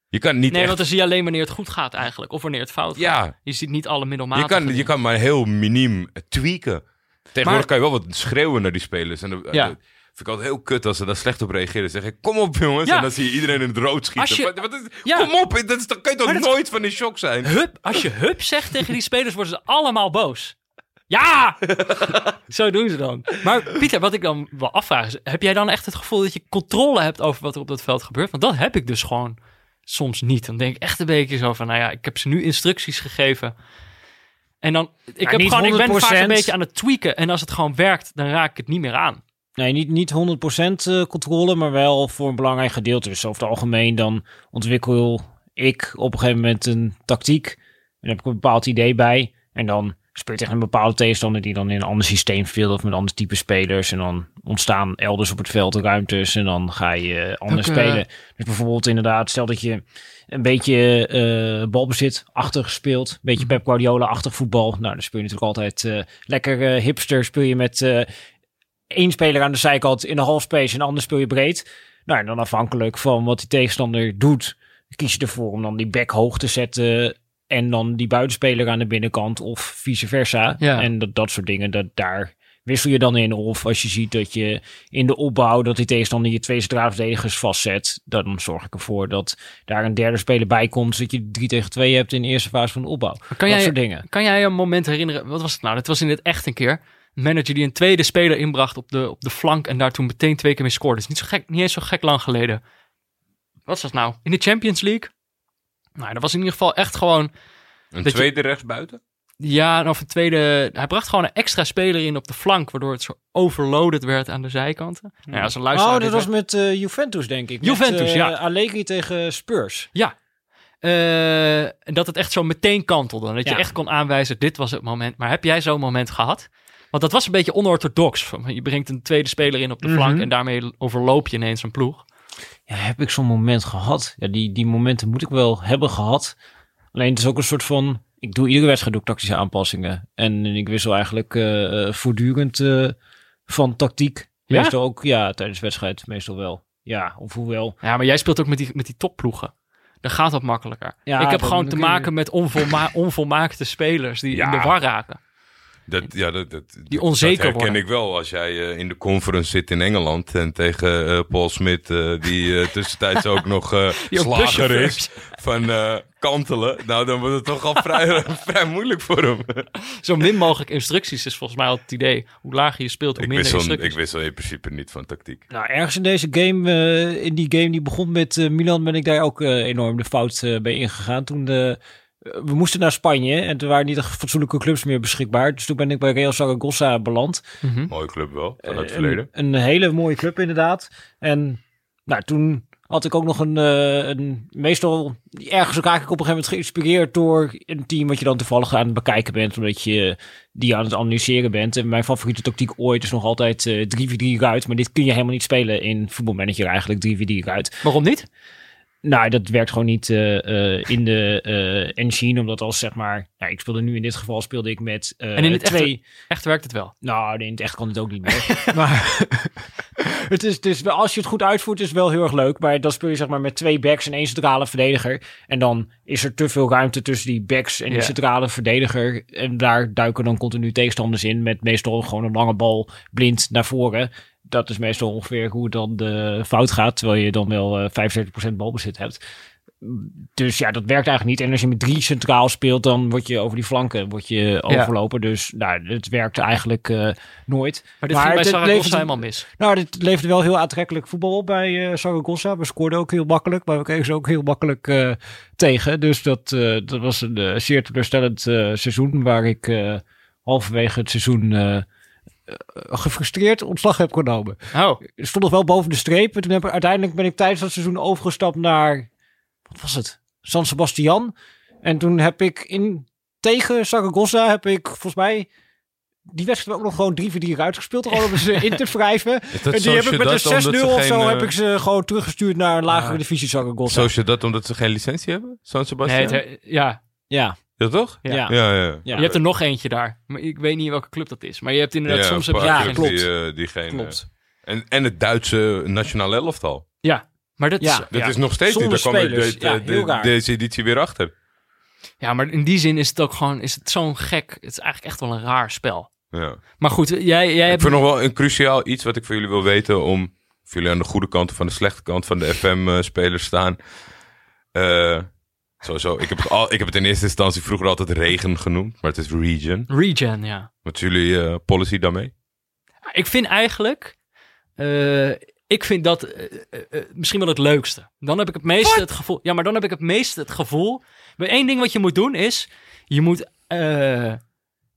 Je kan niet want dan zie je alleen wanneer het goed gaat eigenlijk. Of wanneer het fout gaat. Je ziet niet alle middelmatige. Je kan maar heel miniem tweaken. Tegenwoordig kan je wel wat schreeuwen naar die spelers. Vind ik altijd heel kut als ze daar slecht op reageren. Zeg ik, kom op jongens. Ja. En dan zie je iedereen in het rood schieten. Kom op, daar kan je toch nooit van in shock zijn. Als je hup zegt tegen die spelers, worden ze allemaal boos. Ja! Zo doen ze dan. Maar Pieter, wat ik dan wel afvraag is, heb jij dan echt het gevoel dat je controle hebt over wat er op dat veld gebeurt? Want dat heb ik dus gewoon soms niet. Dan denk ik echt een beetje zo van, nou ja, ik heb ze nu instructies gegeven. En dan, ik ben vaak een beetje aan het tweaken. En als het gewoon werkt, dan raak ik het niet meer aan. Nee, niet 100% controle, maar wel voor een belangrijk gedeelte. Dus over het algemeen dan ontwikkel ik op een gegeven moment een tactiek. En daar heb ik een bepaald idee bij. En dan speel je tegen een bepaalde tegenstander die dan in een ander systeem speelt of met ander type spelers. En dan ontstaan elders op het veld ruimtes en dan ga je anders spelen. Dus bijvoorbeeld inderdaad, stel dat je een beetje balbezit-achtig speelt. Een beetje Pep Guardiola-achtig voetbal. Nou, dan speel je natuurlijk altijd lekker hipster. Speel je met één speler aan de zijkant in de half space en de ander speel je breed. Nou, en dan afhankelijk van wat die tegenstander doet, kies je ervoor om dan die back hoog te zetten en dan die buitenspeler aan de binnenkant of vice versa. Ja. En dat soort dingen, daar wissel je dan in. Of als je ziet dat je in de opbouw dat die tegenstander je twee centrale verdedigers vastzet, dan zorg ik ervoor dat daar een derde speler bij komt, zodat je 3-tegen-2 hebt in de eerste fase van de opbouw. Kan jij een moment herinneren, wat was het nou? Dat was in het echt een keer een manager die een tweede speler inbracht op de flank en daar toen meteen twee keer mee scoorde. Dat is niet eens zo gek lang geleden. Wat was dat nou? In de Champions League? Nou, dat was in ieder geval echt gewoon een tweede rechtsbuiten? Ja, of een tweede. Hij bracht gewoon een extra speler in op de flank, waardoor het zo overloaded werd aan de zijkanten. Ja. Nou, als een luisteraar dat was met Juventus, denk ik. Juventus, ja. Allegri tegen Spurs. Ja. Dat het echt zo meteen kantelde. Dat je echt kon aanwijzen, dit was het moment. Maar heb jij zo'n moment gehad? Want dat was een beetje onorthodox. Je brengt een tweede speler in op de flank en daarmee overloop je ineens een ploeg. Ja, heb ik zo'n moment gehad? Ja, die momenten moet ik wel hebben gehad. Alleen het is ook een soort van, ik doe iedere wedstrijd ook tactische aanpassingen. En ik wissel eigenlijk voortdurend van tactiek. Ja? Meestal ook, ja, tijdens de wedstrijd meestal wel. Ja, of hoewel. Ja, maar jij speelt ook met die topploegen. Dan gaat dat makkelijker. Ja, ik heb gewoon te maken met onvolmaakte spelers die in de war raken. Die onzeker dat herken worden. Ik wel als jij in de conference zit in Engeland en tegen Paul Smit, die tussentijds ook nog slager is, van kantelen. Nou, dan wordt het toch al vrij moeilijk voor hem. Zo min mogelijk instructies is volgens mij al het idee. Hoe lager je speelt, hoe minder instructies. Ik wissel in principe niet van tactiek. Nou, ergens in deze game, die begon met Milan, ben ik daar ook enorm de fout bij ingegaan. Toen we moesten naar Spanje en er waren niet de fatsoenlijke clubs meer beschikbaar. Dus toen ben ik bij Real Zaragoza beland. Mooie club wel, van het verleden. Een hele mooie club inderdaad. En nou, toen had ik ook nog een meestal ergens raak ik op een gegeven moment geïnspireerd door een team wat je dan toevallig aan het bekijken bent, omdat je die aan het analyseren bent. En mijn favoriete tactiek ooit is nog altijd 3-4-3 ruit. Maar dit kun je helemaal niet spelen in Football Manager eigenlijk, 3-4-3 ruit. Waarom niet? Nou, dat werkt gewoon niet in de engine, omdat als zeg maar, nou, ik speelde nu in dit geval speelde ik met en in het echt werkt het wel. Nou, in het echt kan het ook niet meer. Maar het is als je het goed uitvoert, is het wel heel erg leuk. Maar dan speel je zeg maar met twee backs en één centrale verdediger. En dan is er te veel ruimte tussen die backs en die centrale verdediger. En daar duiken dan continu tegenstanders in met meestal gewoon een lange bal blind naar voren. Dat is meestal ongeveer hoe het dan fout gaat, terwijl je dan wel 75% balbezit hebt. Dus ja, dat werkt eigenlijk niet. En als je met drie centraal speelt, dan word je over die flanken overlopen. Dus nou, het werkt eigenlijk nooit. Maar dit ging bij Zaragoza helemaal mis. Nou, dit leverde wel heel aantrekkelijk voetbal op bij Zaragoza. We scoorden ook heel makkelijk, maar we kregen ze ook heel makkelijk tegen. Dus dat was een zeer teleurstellend seizoen, waar ik halverwege het seizoen gefrustreerd ontslag heb genomen. Ik stond nog wel boven de streep. En toen uiteindelijk ben ik tijdens dat seizoen overgestapt naar, wat was het? San Sebastian. En toen heb ik tegen Zaragoza heb ik volgens mij die wedstrijd ook nog gewoon 3-4-3 uitgespeeld. Gewoon om ze in te wrijven. En die heb ik met een 6-0 of zo heb ik ze gewoon teruggestuurd naar een lagere divisie Zaragoza. Sociedad omdat ze geen licentie hebben? San Sebastian? Nee, ja. Ja, toch? Ja. Je hebt er nog eentje daar. Maar ik weet niet welke club dat is. Maar je hebt inderdaad soms klopt. En het Duitse nationale elftal. Ja, maar dat is nog steeds niet. Daar kwam deze editie weer achter. Ja, maar in die zin is het ook gewoon zo'n gek. Het is eigenlijk echt wel een raar spel. Ja. Maar goed, jij hebt... Ik vind nog wel een cruciaal iets wat ik voor jullie wil weten, om of jullie aan de goede kant of aan de slechte kant van de FM-spelers staan. Sowieso, ik heb het in eerste instantie vroeger altijd regen genoemd, maar het is regen. Regen, ja. Wat is jullie policy daarmee? Ik vind eigenlijk... ik vind dat misschien wel het leukste. Dan heb ik het meeste het gevoel... Ja, maar dan heb ik het meeste het gevoel... Maar één ding wat je moet doen is... Je moet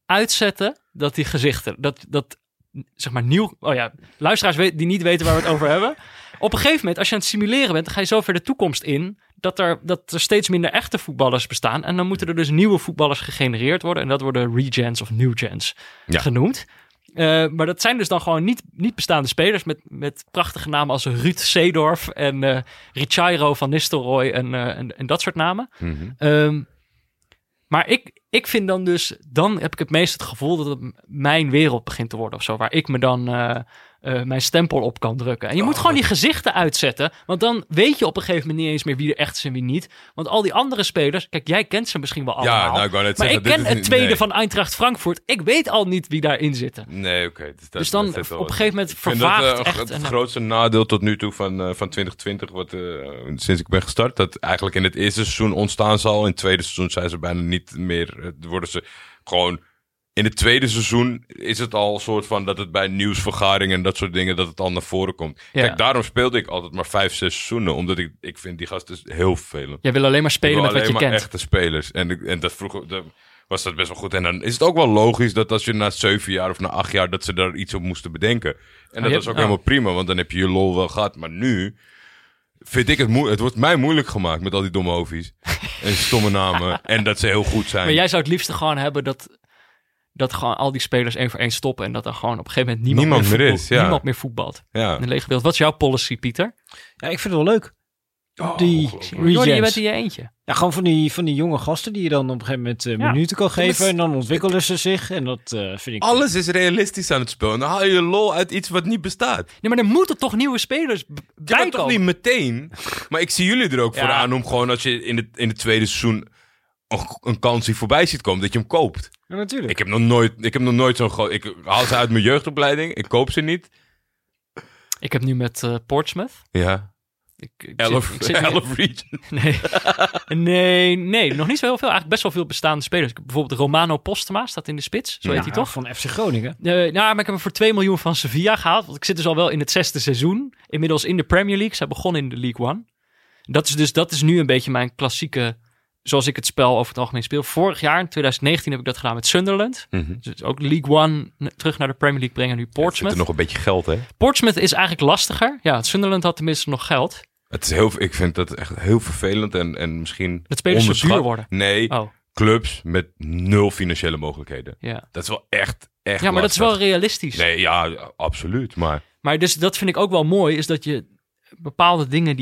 uitzetten dat die gezichten... Dat zeg maar nieuw... Oh ja, luisteraars die niet weten waar we het over hebben. Op een gegeven moment, als je aan het simuleren bent... dan ga je zo ver de toekomst in... Dat er steeds minder echte voetballers bestaan. En dan moeten er dus nieuwe voetballers gegenereerd worden. En dat worden regens of newgens genoemd. Maar dat zijn dus dan gewoon niet bestaande spelers... met prachtige namen als Ruud Seedorf... en Richairo van Nistelrooy en dat soort namen. Mm-hmm. Maar ik vind dan dus... dan heb ik het meest het gevoel dat het mijn wereld begint te worden of zo. Waar ik me dan... mijn stempel op kan drukken. En je moet gewoon die gezichten uitzetten. Want dan weet je op een gegeven moment niet eens meer wie er echt is en wie niet. Want al die andere spelers... Kijk, jij kent ze misschien wel allemaal. Ja, nou, ik ken het tweede van Eintracht Frankfurt. Ik weet al niet wie daarin zitten. Nee, oké. Dus dan op een gegeven moment vervaagt dat, echt... Het grootste nadeel tot nu toe van 2020... sinds ik ben gestart... dat eigenlijk in het eerste seizoen ontstaan zal. In het tweede seizoen zijn ze bijna niet meer... worden ze gewoon... In het tweede seizoen is het al een soort van... dat het bij nieuwsvergaderingen en dat soort dingen... dat het al naar voren komt. Ja. Kijk, daarom speelde ik altijd maar 5-6 seizoenen. Omdat ik vind die gasten heel vervelend. Jij wil alleen maar spelen met wat je kent. Alleen maar echte spelers. En dat vroeger... was dat best wel goed. En dan is het ook wel logisch dat als je na 7 jaar of na 8 jaar... dat ze daar iets op moesten bedenken. En dat was ook helemaal prima, want dan heb je je lol wel gehad. Maar nu... vind ik het moeilijk. Het wordt mij moeilijk gemaakt met al die domme hovies. En stomme namen. En dat ze heel goed zijn. Maar jij zou het liefste gewoon hebben dat... dat gewoon al die spelers 1 voor 1 stoppen... en dat dan gewoon op een gegeven moment niemand meer voetbalt. Ja. Een lege beeld. Wat is jouw policy, Pieter? Ja, ik vind het wel leuk. Die Jordi, je bent in je eentje. Ja, gewoon van die jonge gasten... die je dan op een gegeven moment minuten kan geven... en dan ontwikkelen ze zich. En dat vind ik... Alles is realistisch aan het spel. En dan haal je lol uit iets wat niet bestaat. Nee, maar dan moeten toch nieuwe spelers bij komen? Toch niet meteen. Maar ik zie jullie er ook voor aan... om gewoon als je in het tweede seizoen... een kans die voorbij ziet komen... dat je hem koopt. Ja, natuurlijk. Ik heb nog nooit zo'n groot... Ik haal ze uit mijn jeugdopleiding. Ik koop ze niet. Ik heb nu met Portsmouth. Ja. 11 region. Nee, nog niet zo heel veel. Eigenlijk best wel veel bestaande spelers. Bijvoorbeeld Romano Postema staat in de spits. Zo heet hij toch? Van FC Groningen. Nou, maar ik heb hem voor 2 miljoen van Sevilla gehaald. Want ik zit dus al wel in het 6e seizoen. Inmiddels in de Premier League. Zij begon in de League One. Dat is nu een beetje mijn klassieke... zoals ik het spel over het algemeen speel. Vorig jaar, in 2019, heb ik dat gedaan met Sunderland. Mm-hmm. Dus ook League One terug naar de Premier League brengen. Nu Portsmouth. Er zit nog een beetje geld, hè? Portsmouth is eigenlijk lastiger. Ja, Sunderland had tenminste nog geld. Ik vind dat echt heel vervelend en misschien... dat spelers zo duur worden. Nee, clubs met 0 financiële mogelijkheden. Ja. Dat is wel echt ja, maar lastig. Dat is wel realistisch. Nee, ja, absoluut. Maar dus dat vind ik ook wel mooi, is dat je... bepaalde dingen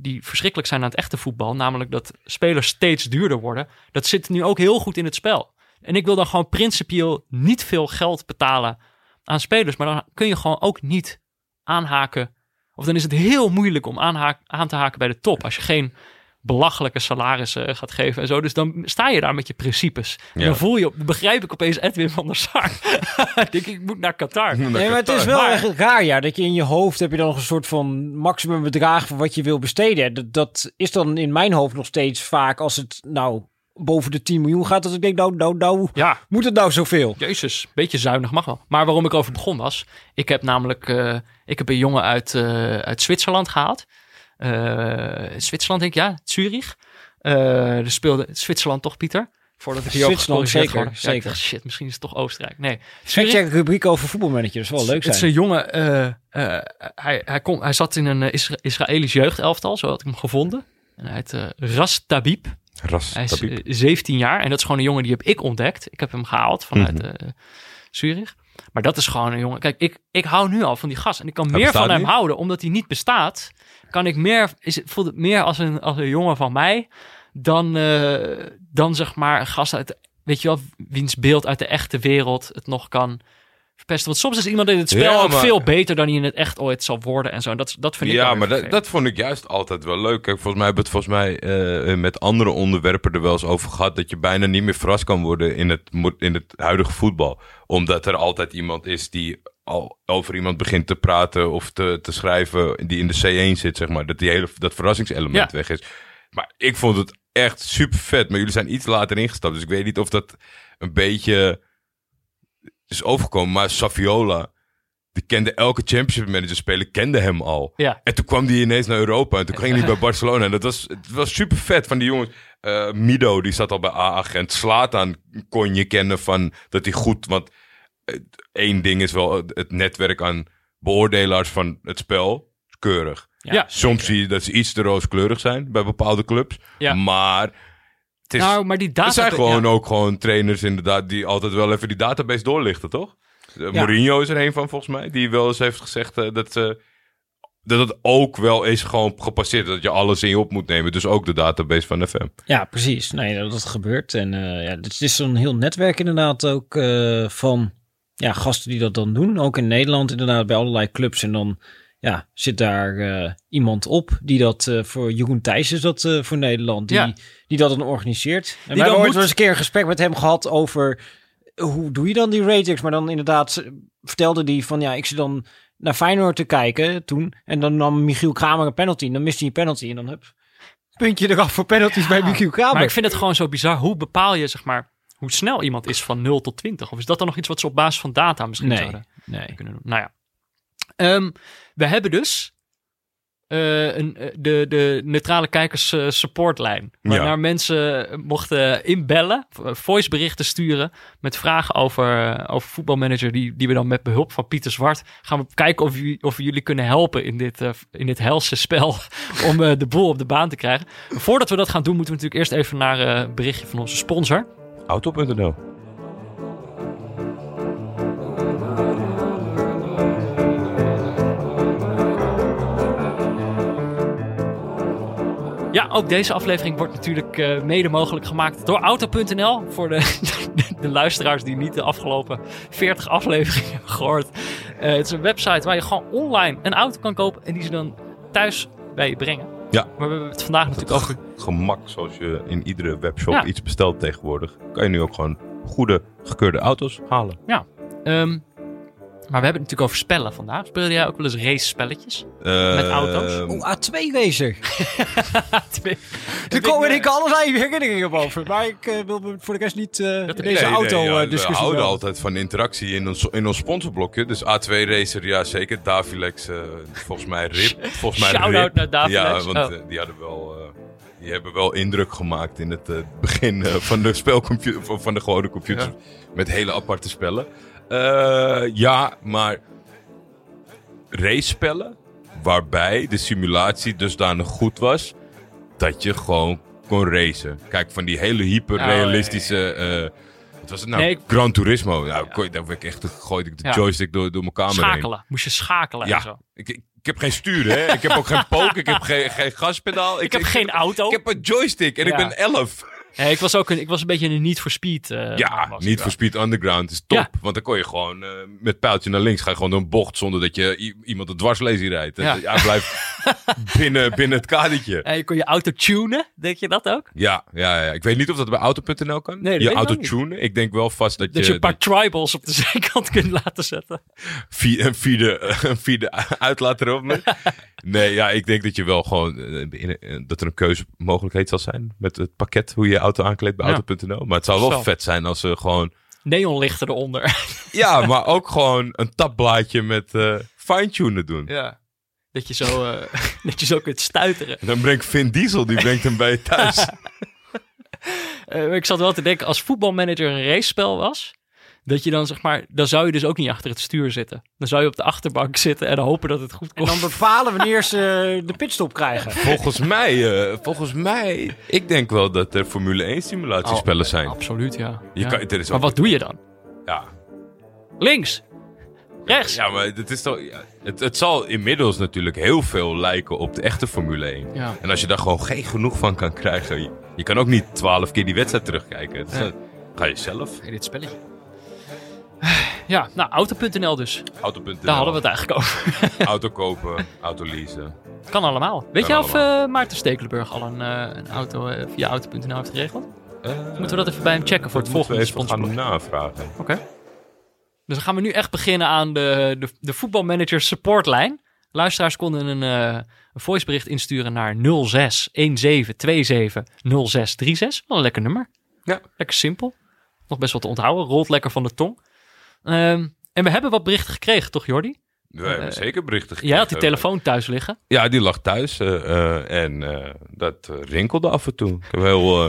die verschrikkelijk zijn aan het echte voetbal... namelijk dat spelers steeds duurder worden... dat zit nu ook heel goed in het spel. En ik wil dan gewoon principieel niet veel geld betalen aan spelers... maar dan kun je gewoon ook niet aanhaken... of dan is het heel moeilijk om aan te haken bij de top... als je geen belachelijke salarissen gaat geven en zo. Dus dan sta je daar met je principes. Ja. En dan begrijp ik opeens Edwin van der Sar. Ik moet naar Qatar. Maar het is wel echt raar, ja. Dat je in je hoofd heb je dan nog een soort van maximum bedrag van wat je wil besteden. Dat is dan in mijn hoofd nog steeds vaak als het nou boven de 10 miljoen gaat. Dat ik denk, moet het nou zoveel? Jezus, beetje zuinig mag wel. Maar waarom ik over begon was, ik heb namelijk een jongen uit Zwitserland gehaald. Zwitserland denk ik, Zurich. Er speelde Zwitserland toch, Pieter? Voordat ik Zwitserland zeker. Ja, dacht, shit, misschien is het toch Oostenrijk. Nee. Zurich, check een rubriek over voetbalmanagers, dat is wel leuk zijn. Het is een jongen, hij zat in een Israëlisch jeugdelftal, zo had ik hem gevonden. En hij heet Ras Tabib. Hij is 17 jaar en dat is gewoon een jongen die heb ik ontdekt. Ik heb hem gehaald vanuit Zurich. Maar dat is gewoon een jongen... Kijk, ik hou nu al van die gast. En ik kan meer van hem houden, omdat hij niet bestaat. Kan ik meer... voelt het meer als een jongen van mij... dan zeg maar een gast uit... weet je wel, wiens beeld uit de echte wereld... het nog kan verpesten. Want soms is iemand in het spel ook veel beter... dan hij in het echt ooit zal worden en zo. En dat vind ik... Ja, maar dat vond ik juist altijd wel leuk. Kijk, volgens mij hebben we het met andere onderwerpen... er wel eens over gehad... dat je bijna niet meer verrast kan worden... in het huidige voetbal. Omdat er altijd iemand is die... al over iemand begint te praten of te schrijven die in de C1 zit, zeg maar. Dat die hele verrassingselement weg is. Maar ik vond het echt super vet. Maar jullie zijn iets later ingestapt. Dus ik weet niet of dat een beetje... is overgekomen. Maar Saviola, die kende elke Championship manager speler, kende hem al. Ja. En toen kwam hij ineens naar Europa. En toen ging hij bij Barcelona. En het was super vet van die jongens. Mido, die zat al bij A-agent. Zlatan kon je kennen van dat hij goed... Want één ding is wel het netwerk aan beoordelaars van het spel. Keurig. Ja. Soms zie je dat ze iets te rooskleurig zijn bij bepaalde clubs. Ja. Maar... Het is, nou, maar die data, zijn gewoon ook gewoon trainers inderdaad die altijd wel even die database doorlichten, toch? Ja. Mourinho is er een van, volgens mij, die wel eens heeft gezegd dat het ook wel is gewoon gepasseerd. Dat je alles in je op moet nemen. Dus ook de database van FM. Ja, precies. Nee, dat gebeurt. En het is zo'n heel netwerk inderdaad ook van gasten die dat dan doen. Ook in Nederland inderdaad bij allerlei clubs. En dan zit daar iemand op die dat voor Jeroen Thijs is dat voor Nederland. Die dat dan organiseert. En we hebben ooit wel eens een keer een gesprek met hem gehad over... Hoe doe je dan die ratings? Maar dan inderdaad vertelde hij van... ik zit dan naar Feyenoord te kijken toen. En dan nam Michiel Kramer een penalty. En dan miste hij een penalty. En dan puntje eraf voor penalties bij Michiel Kramer. Maar ik vind het gewoon zo bizar. Hoe bepaal je hoe snel iemand is van 0 tot 20? Of is dat dan nog iets wat ze op basis van data misschien zouden kunnen doen? Nou ja. We hebben dus de neutrale kijkers supportlijn. Waarnaar mensen mochten inbellen, voiceberichten sturen met vragen over voetbalmanager die we dan met behulp van Pieter Zwart gaan we kijken of we jullie kunnen helpen in dit helse spel om de boel op de baan te krijgen. Voordat we dat gaan doen moeten we natuurlijk eerst even naar een berichtje van onze sponsor. Auto.nl. Ja, ook deze aflevering wordt natuurlijk mede mogelijk gemaakt door Auto.nl. Voor de luisteraars die niet de afgelopen 40 afleveringen hebben gehoord. Het is een website waar je gewoon online een auto kan kopen en die ze dan thuis bij je brengen. Ja. Maar we hebben het vandaag natuurlijk ook... Gemak, zoals je in iedere webshop iets bestelt tegenwoordig. Kan je nu ook gewoon goede, gekeurde auto's halen. Ja, maar we hebben het natuurlijk over spellen vandaag. Speel jij ook wel eens race-spelletjes? Met auto's? A2-racer. Er komen ik alles aan je herinneringen boven. Maar ik wil voor de rest niet deze auto-discussie. We houden altijd van interactie in ons sponsorblokje. Dus A2-racer, ja zeker. Davilex, volgens mij RIP. Shout-out naar Davilex. Ja, want die hebben wel indruk gemaakt in het begin van de spelcomputer, van de gewone computer. Ja. Met hele aparte spellen. Maar race-spellen waarbij de simulatie dusdanig goed was dat je gewoon kon racen. Kijk, van die hele hyperrealistische... wat was het nou? Gran Turismo. Nou, daar werd ik gooide ik de joystick door mijn kamer heen. Moest je schakelen en zo. Ik heb geen stuur, hè. Ik heb ook geen pook. Ik heb geen gaspedaal. Ik heb geen auto. Ik heb een joystick en ik ben 11. Ja, ik was een beetje in een Need for Speed. Need for Speed Underground is top. Ja. Want dan kon je gewoon met pijltje naar links gaan. Gewoon door een bocht zonder dat je iemand een dwarslezing rijdt. Ja. Hij blijft binnen het kadertje. En je kon je auto tunen. Denk je dat ook? Ja. Ik weet niet of dat bij Auto.nl kan. Nee, je auto tunen. Ik denk wel vast dat je een paar tribals op de zijkant kunt laten zetten. Een vierde uitlaat erop. Nee, ik denk dat je wel gewoon... dat er een keuzemogelijkheid zal zijn met het pakket hoe je auto aankleedt bij Auto.nl. Maar het zou wel vet zijn als ze gewoon... neonlichten eronder. Ja, maar ook gewoon een tabblaadje met fine-tunen doen. Ja. Dat je zo, kunt stuiteren. En dan brengt Vin Diesel, die brengt hem bij je thuis. Ik zat wel te denken, als voetbalmanager een racespel was... Dat je dan dan zou je dus ook niet achter het stuur zitten. Dan zou je op de achterbank zitten en hopen dat het goed komt. En dan bepalen wanneer ze de pitstop krijgen. Volgens mij, ik denk wel dat er Formule 1 simulatiespellen zijn. Absoluut, ja. Maar wat doe je dan? Ja. Links. Rechts. Ja, maar het is toch... Ja, het zal inmiddels natuurlijk heel veel lijken op de echte Formule 1. Ja. En als je daar gewoon geen genoeg van kan krijgen... Je kan ook niet 12 keer die wedstrijd terugkijken. Dus dan ga je zelf. In dit spelletje. Ja, nou, Auto.nl dus. Auto.nl. Daar hadden we het eigenlijk over. Auto kopen, auto leasen. Kan allemaal. Weet je of Maarten Stekelenburg al een auto via Auto.nl heeft geregeld? Moeten we dat even bij hem checken voor het volgende sponsorblok? Moeten we even gaan navragen. Oké. Dus dan gaan we nu echt beginnen aan de voetbalmanager supportlijn. Luisteraars konden een voicebericht insturen naar 0617270636. Wel een lekker nummer. Ja. Lekker simpel. Nog best wel te onthouden. Rolt lekker van de tong. En we hebben wat berichten gekregen, toch Jordi? We hebben zeker berichten gekregen. Jij had die telefoon thuis liggen. Ja, die lag thuis. En dat rinkelde af en toe. Ik heb heel...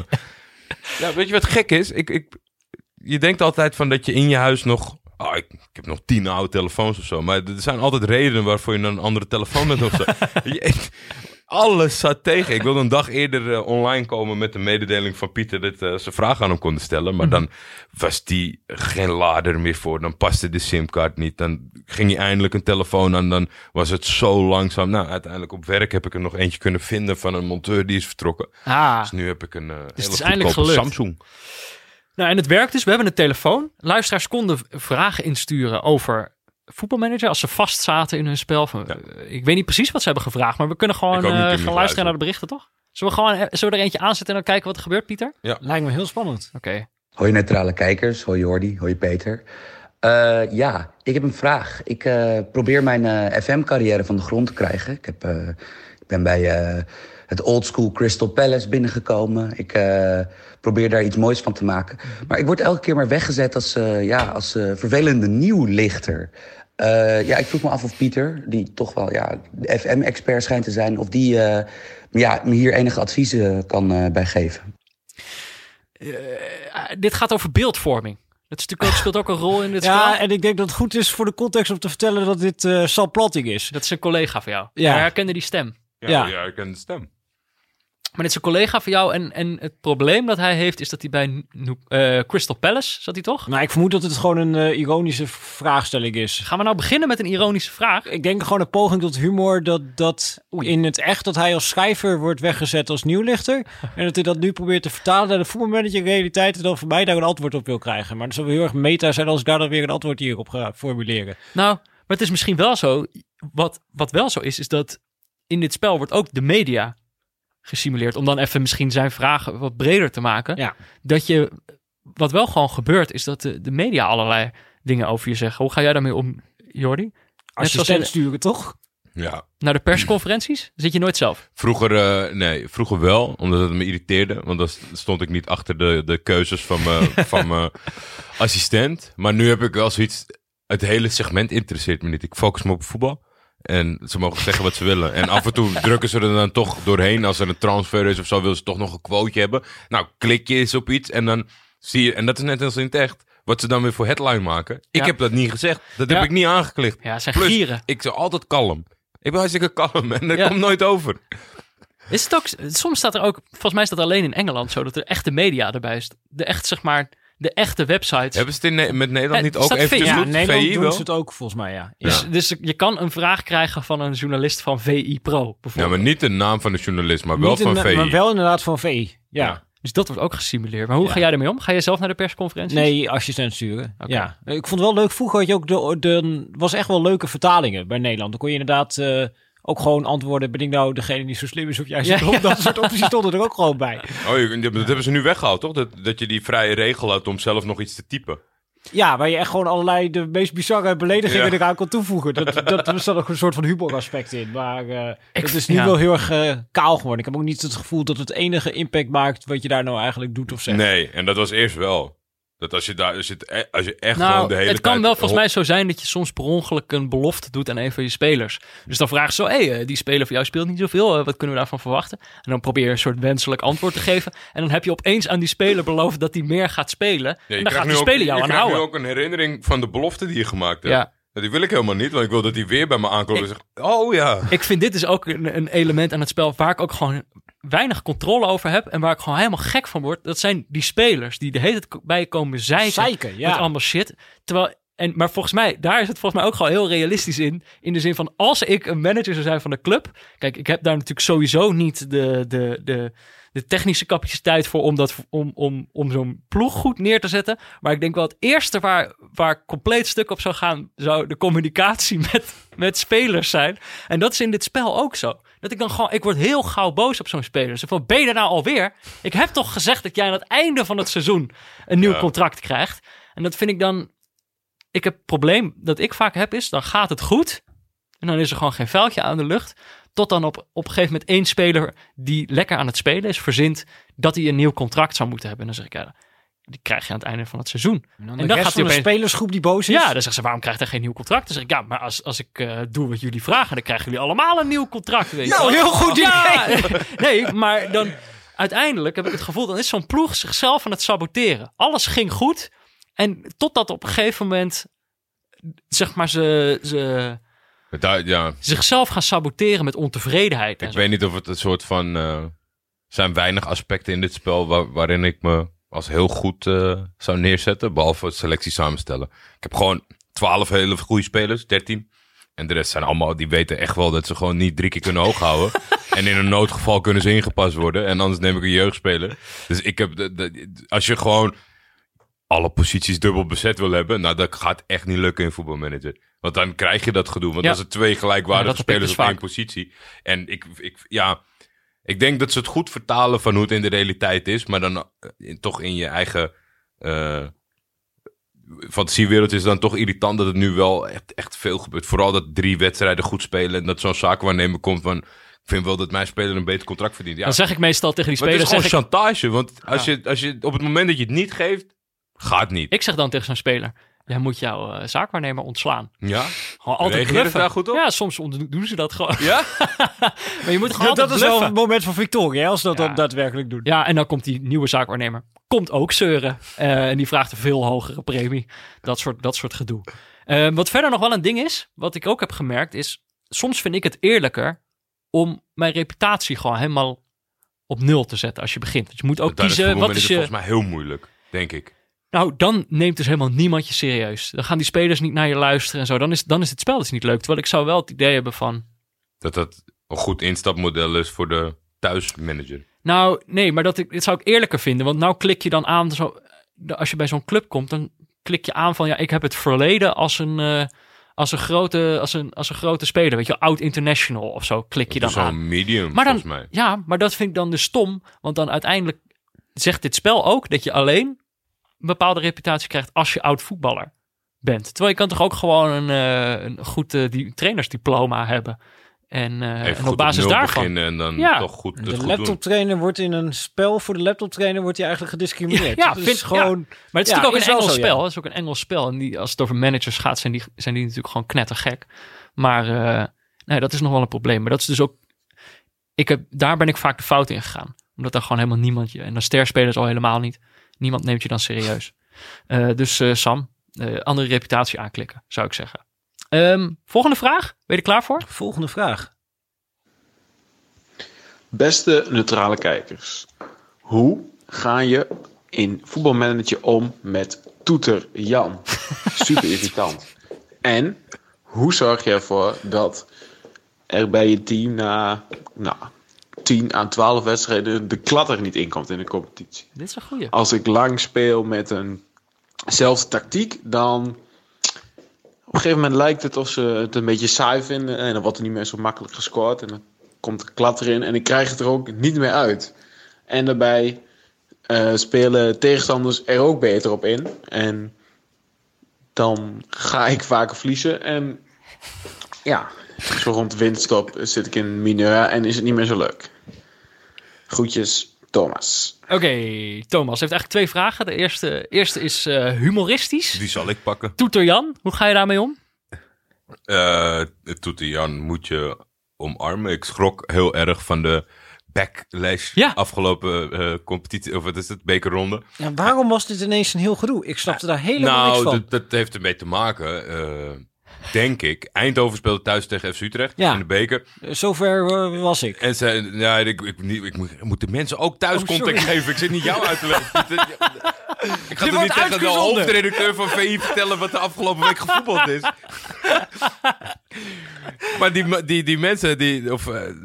Ja, weet je wat gek is? Je denkt altijd van dat je in je huis nog... Oh, ik heb nog 10 oude telefoons of zo. Maar er zijn altijd redenen waarvoor je een andere telefoon bent of zo. Alles zat tegen. Ik wilde een dag eerder online komen met de mededeling van Pieter... dat ze vragen aan hem konden stellen. Maar dan was die geen lader meer voor. Dan paste de simkaart niet. Dan ging hij eindelijk een telefoon aan. Dan was het zo langzaam. Nou, uiteindelijk op werk heb ik er nog eentje kunnen vinden... van een monteur die is vertrokken. Ah, dus nu heb ik een hele goedkope Samsung. Nou, en het werkt dus. We hebben een telefoon. Luisteraars konden vragen insturen over... voetbalmanager, als ze vast zaten in hun spel. Van, ja. Ik weet niet precies wat ze hebben gevraagd, maar we kunnen gewoon gaan luisteren naar de berichten, toch? Zullen we er eentje aanzetten en dan kijken wat er gebeurt, Pieter? Ja. Lijkt me heel spannend. Okay. Hoi neutrale kijkers, hoi Jordi, hoi Peter. Ja, ik heb een vraag. Ik probeer mijn FM-carrière van de grond te krijgen. Ik ben bij het oldschool Crystal Palace binnengekomen. Ik probeer daar iets moois van te maken. Maar ik word elke keer maar weggezet als vervelende nieuwlichter. Ja, ik vroeg me af of Pieter, die toch wel FM-expert schijnt te zijn... of die me hier enige adviezen kan bij geven. Dit gaat over beeldvorming. Dat speelt ook een rol in dit verhaal. Ja, en ik denk dat het goed is voor de context om te vertellen dat dit Sal Platting is. Dat is een collega van jou. Ja. Hij herkende die stem. Ja, ik ken de stem. Maar dit is een collega van jou en het probleem dat hij heeft... is dat hij bij Crystal Palace zat hij toch? Nou, ik vermoed dat het gewoon een ironische vraagstelling is. Gaan we nou beginnen met een ironische vraag? Ik denk gewoon een poging tot humor dat in het echt... dat hij als schrijver wordt weggezet als nieuwlichter... en dat hij dat nu probeert te vertalen naar de voetbalmanager realiteit... en dan voor mij daar een antwoord op wil krijgen. Maar dat zou heel erg meta zijn als ik daar dan weer een antwoord hierop ga formuleren. Nou, maar het is misschien wel zo... Wat wel zo is dat... in dit spel wordt ook de media gesimuleerd. Om dan even misschien zijn vragen wat breder te maken. Ja. Wat wel gewoon gebeurt, is dat de media allerlei dingen over je zeggen. Hoe ga jij daarmee om, Jordi? Assistent sturen, toch? Ja. Naar de persconferenties? Zit je nooit zelf? Vroeger wel, omdat het me irriteerde. Want dan stond ik niet achter de keuzes van mijn assistent. Maar nu heb ik wel zoiets... Het hele segment interesseert me niet. Ik focus me op voetbal. En ze mogen zeggen wat ze willen. En af en toe drukken ze er dan toch doorheen. Als er een transfer is of zo, willen ze toch nog een quoteje hebben. Nou, klik je eens op iets en dan zie je... En dat is net als in het echt. Wat ze dan weer voor headline maken. Ik heb dat niet gezegd. Dat heb ik niet aangeklikt. Ja, zijn plus, gieren. Ik ben altijd kalm. Ik ben hartstikke kalm en dat komt nooit over. Is het ook... Soms staat er ook... Volgens mij is dat alleen in Engeland zo, dat er echte media erbij is. De echte websites. Hebben ze het met Nederland niet ook even tussen? Ja, in Nederland VI doen wel? Ze het ook volgens mij, ja. Dus je kan een vraag krijgen van een journalist van VI Pro, bijvoorbeeld. Ja, maar niet de naam van de journalist, maar wel van VI. Maar wel inderdaad van VI, ja. Dus dat wordt ook gesimuleerd. Maar hoe ga jij ermee om? Ga je zelf naar de persconferenties? Nee, assistent sturen. Okay. Ja. Ik vond het wel leuk. Vroeger had je ook was echt wel leuke vertalingen bij Nederland. Dan kon je inderdaad... ook gewoon antwoorden, ben ik nou degene die zo slim is of juist dat soort opties stonden er ook gewoon bij. Oh, dat hebben ze nu weggehaald, toch? Dat je die vrije regel had om zelf nog iets te typen. Ja, waar je echt gewoon allerlei de meest bizarre beledigingen eraan kon toevoegen. Er zat ook een soort van humoraspect in. Maar het is nu wel heel erg kaal geworden. Ik heb ook niet het gevoel dat het enige impact maakt wat je daar nou eigenlijk doet of zegt. Nee, en dat was eerst wel. Dat als je echt gewoon de hele tijd... Het kan wel volgens mij zo zijn dat je soms per ongeluk een belofte doet aan een van je spelers. Dus dan vraag je zo, die speler van jou speelt niet zoveel. Wat kunnen we daarvan verwachten? En dan probeer je een soort wenselijk antwoord te geven. En dan heb je opeens aan die speler beloofd dat hij meer gaat spelen. Ja, en dan gaat die speler jou aanhouden. Je krijgt nu ook een herinnering van de belofte die je gemaakt hebt. Ja. Die wil ik helemaal niet, want ik wil dat hij weer bij me aankomt en zegt... Oh ja. Ik vind dit dus ook een element aan het spel waar ik ook gewoon... weinig controle over heb en waar ik gewoon helemaal gek van word, dat zijn die spelers die de hele tijd bij je komen zeiken met allemaal shit. Maar volgens mij, daar is het volgens mij ook gewoon heel realistisch in de zin van, als ik een manager zou zijn van de club, kijk, ik heb daar natuurlijk sowieso niet de technische capaciteit voor om zo'n ploeg goed neer te zetten. Maar ik denk wel het eerste waar compleet stuk op zou gaan, zou de communicatie met spelers zijn. En dat is in dit spel ook zo. Dat ik dan gewoon... Ik word heel gauw boos op zo'n speler. Zo van, ben je er nou alweer? Ik heb toch gezegd dat jij aan het einde van het seizoen een nieuw contract krijgt. En dat vind ik dan... Het probleem dat ik vaak heb is, dan gaat het goed. En dan is er gewoon geen vuiltje aan de lucht. Tot dan op een gegeven moment één speler die lekker aan het spelen is, verzint dat hij een nieuw contract zou moeten hebben. En dan zeg ik, Die krijg je aan het einde van het seizoen. En dan gaat de spelersgroep die boos is. Ja, dan zeggen ze, waarom krijgt hij geen nieuw contract? Dan zeg ik, ja, maar als ik doe wat jullie vragen, dan krijgen jullie allemaal een nieuw contract. Weet nou, heel goed idee. Ja, nee, maar dan uiteindelijk heb ik het gevoel, dan is zo'n ploeg zichzelf aan het saboteren. Alles ging goed. En totdat op een gegeven moment, zeg maar, ze zichzelf gaan saboteren met ontevredenheid. Ik weet niet of het een soort van... zijn weinig aspecten in dit spel waarin ik me als heel goed zou neerzetten. Behalve het selectie samenstellen. Ik heb gewoon 12 hele goede spelers, 13. En de rest zijn allemaal, die weten echt wel dat ze gewoon niet 3 keer kunnen hooghouden. En in een noodgeval kunnen ze ingepast worden. En anders neem ik een jeugdspeler. Dus ik heb, als je gewoon alle posities dubbel bezet wil hebben, nou, dat gaat echt niet lukken in voetbalmanager. Want dan krijg je dat gedoe. Want dan zijn 2 gelijkwaardige spelers op één positie. En ik denk dat ze het goed vertalen van hoe het in de realiteit is, maar dan toch in je eigen fantasiewereld is het dan toch irritant dat het nu wel echt veel gebeurt. Vooral dat 3 wedstrijden goed spelen en dat zo'n zaakwaarnemer komt van, ik vind wel dat mijn speler een beter contract verdient. Ja, dan zeg ik meestal tegen die speler... Het is gewoon chantage, want als je op het moment dat je het niet geeft, gaat niet. Ik zeg dan tegen zo'n speler, jij moet jouw zaakwaarnemer ontslaan. Ja? Gewoon altijd bluffen. Daar goed op? Ja, soms doen ze dat gewoon. Ja? Maar je moet gewoon altijd bluffen. Dat is wel het moment van victorie, hè, als ze dat dan daadwerkelijk doen. Ja, en dan komt die nieuwe zaakwaarnemer. Komt ook zeuren. En die vraagt een veel hogere premie. Dat soort gedoe. Wat verder nog wel een ding is, wat ik ook heb gemerkt, is soms vind ik het eerlijker om mijn reputatie gewoon helemaal op nul te zetten als je begint. Dus je moet ook kiezen. Wat is volgens mij heel moeilijk, denk ik. Nou, dan neemt dus helemaal niemand je serieus. Dan gaan die spelers niet naar je luisteren en zo. Dan is het spel dus niet leuk. Terwijl ik zou wel het idee hebben van... Dat een goed instapmodel is voor de thuismanager. Nou, nee, maar dit zou ik eerlijker vinden. Want nou klik je dan aan... als je bij zo'n club komt, dan klik je aan van... ja, ik heb het verleden als een grote speler. Weet je, oud international of zo klik je dan aan. Zo'n medium, maar dan, volgens mij. Ja, maar dat vind ik dan dus stom. Want dan uiteindelijk zegt dit spel ook dat je alleen een bepaalde reputatie krijgt als je oud voetballer bent. Terwijl je kan toch ook gewoon een goed trainersdiploma hebben. En op basis daarvan. En dan toch goed het de laptoptrainer wordt in een spel voor de laptoptrainer wordt hij eigenlijk gediscrimineerd. Ja, dus gewoon. Ja. Maar het is natuurlijk ook een Engels spel. Ja. Het is ook een Engels spel. En die, als het over managers gaat, zijn die natuurlijk gewoon knettergek. Maar nee, dat is nog wel een probleem. Maar dat is dus ook. Daar ben ik vaak de fout in gegaan. Omdat daar gewoon helemaal niemand je. En dan sterspelers al helemaal niet. Niemand neemt je dan serieus. Dus Sam, andere reputatie aanklikken, zou ik zeggen. Volgende vraag. Ben je er klaar voor? Volgende vraag. Beste neutrale kijkers. Hoe ga je in voetbalmanager om met Toeter Jan? Super irritant. En hoe zorg je ervoor dat er bij je team na... 10 aan 12 wedstrijden de klatter niet inkomt in de competitie. Dit is een goeie. Als ik lang speel met eenzelfde tactiek, dan op een gegeven moment lijkt het of ze het een beetje saai vinden en dan wordt er niet meer zo makkelijk gescoord en dan komt de klatter in en ik krijg het er ook niet meer uit. En daarbij spelen tegenstanders er ook beter op in en dan ga ik vaker verliezen en ja... Zo rond de winterstop zit ik in mineur en is het niet meer zo leuk. Groetjes, Thomas. Oké, Thomas heeft eigenlijk 2 vragen. De eerste is humoristisch. Die zal ik pakken. Toeter Jan, hoe ga je daarmee om? Toeter Jan moet je omarmen. Ik schrok heel erg van de backlash afgelopen competitie. Of wat is het? Bekerronde. Ja, waarom was dit ineens een heel gedoe? Ik snapte daar helemaal niks van. Nou, dat heeft ermee te maken... denk ik. Eindhoven speelde thuis tegen FC Utrecht in de beker. Zover was ik. En ze, ik moet de mensen ook thuis context geven. Ik zit niet jou uit te leggen. Ik ga toch niet tegen de hoofdredacteur van VI vertellen wat de afgelopen week gevoetbald is. Maar die mensen,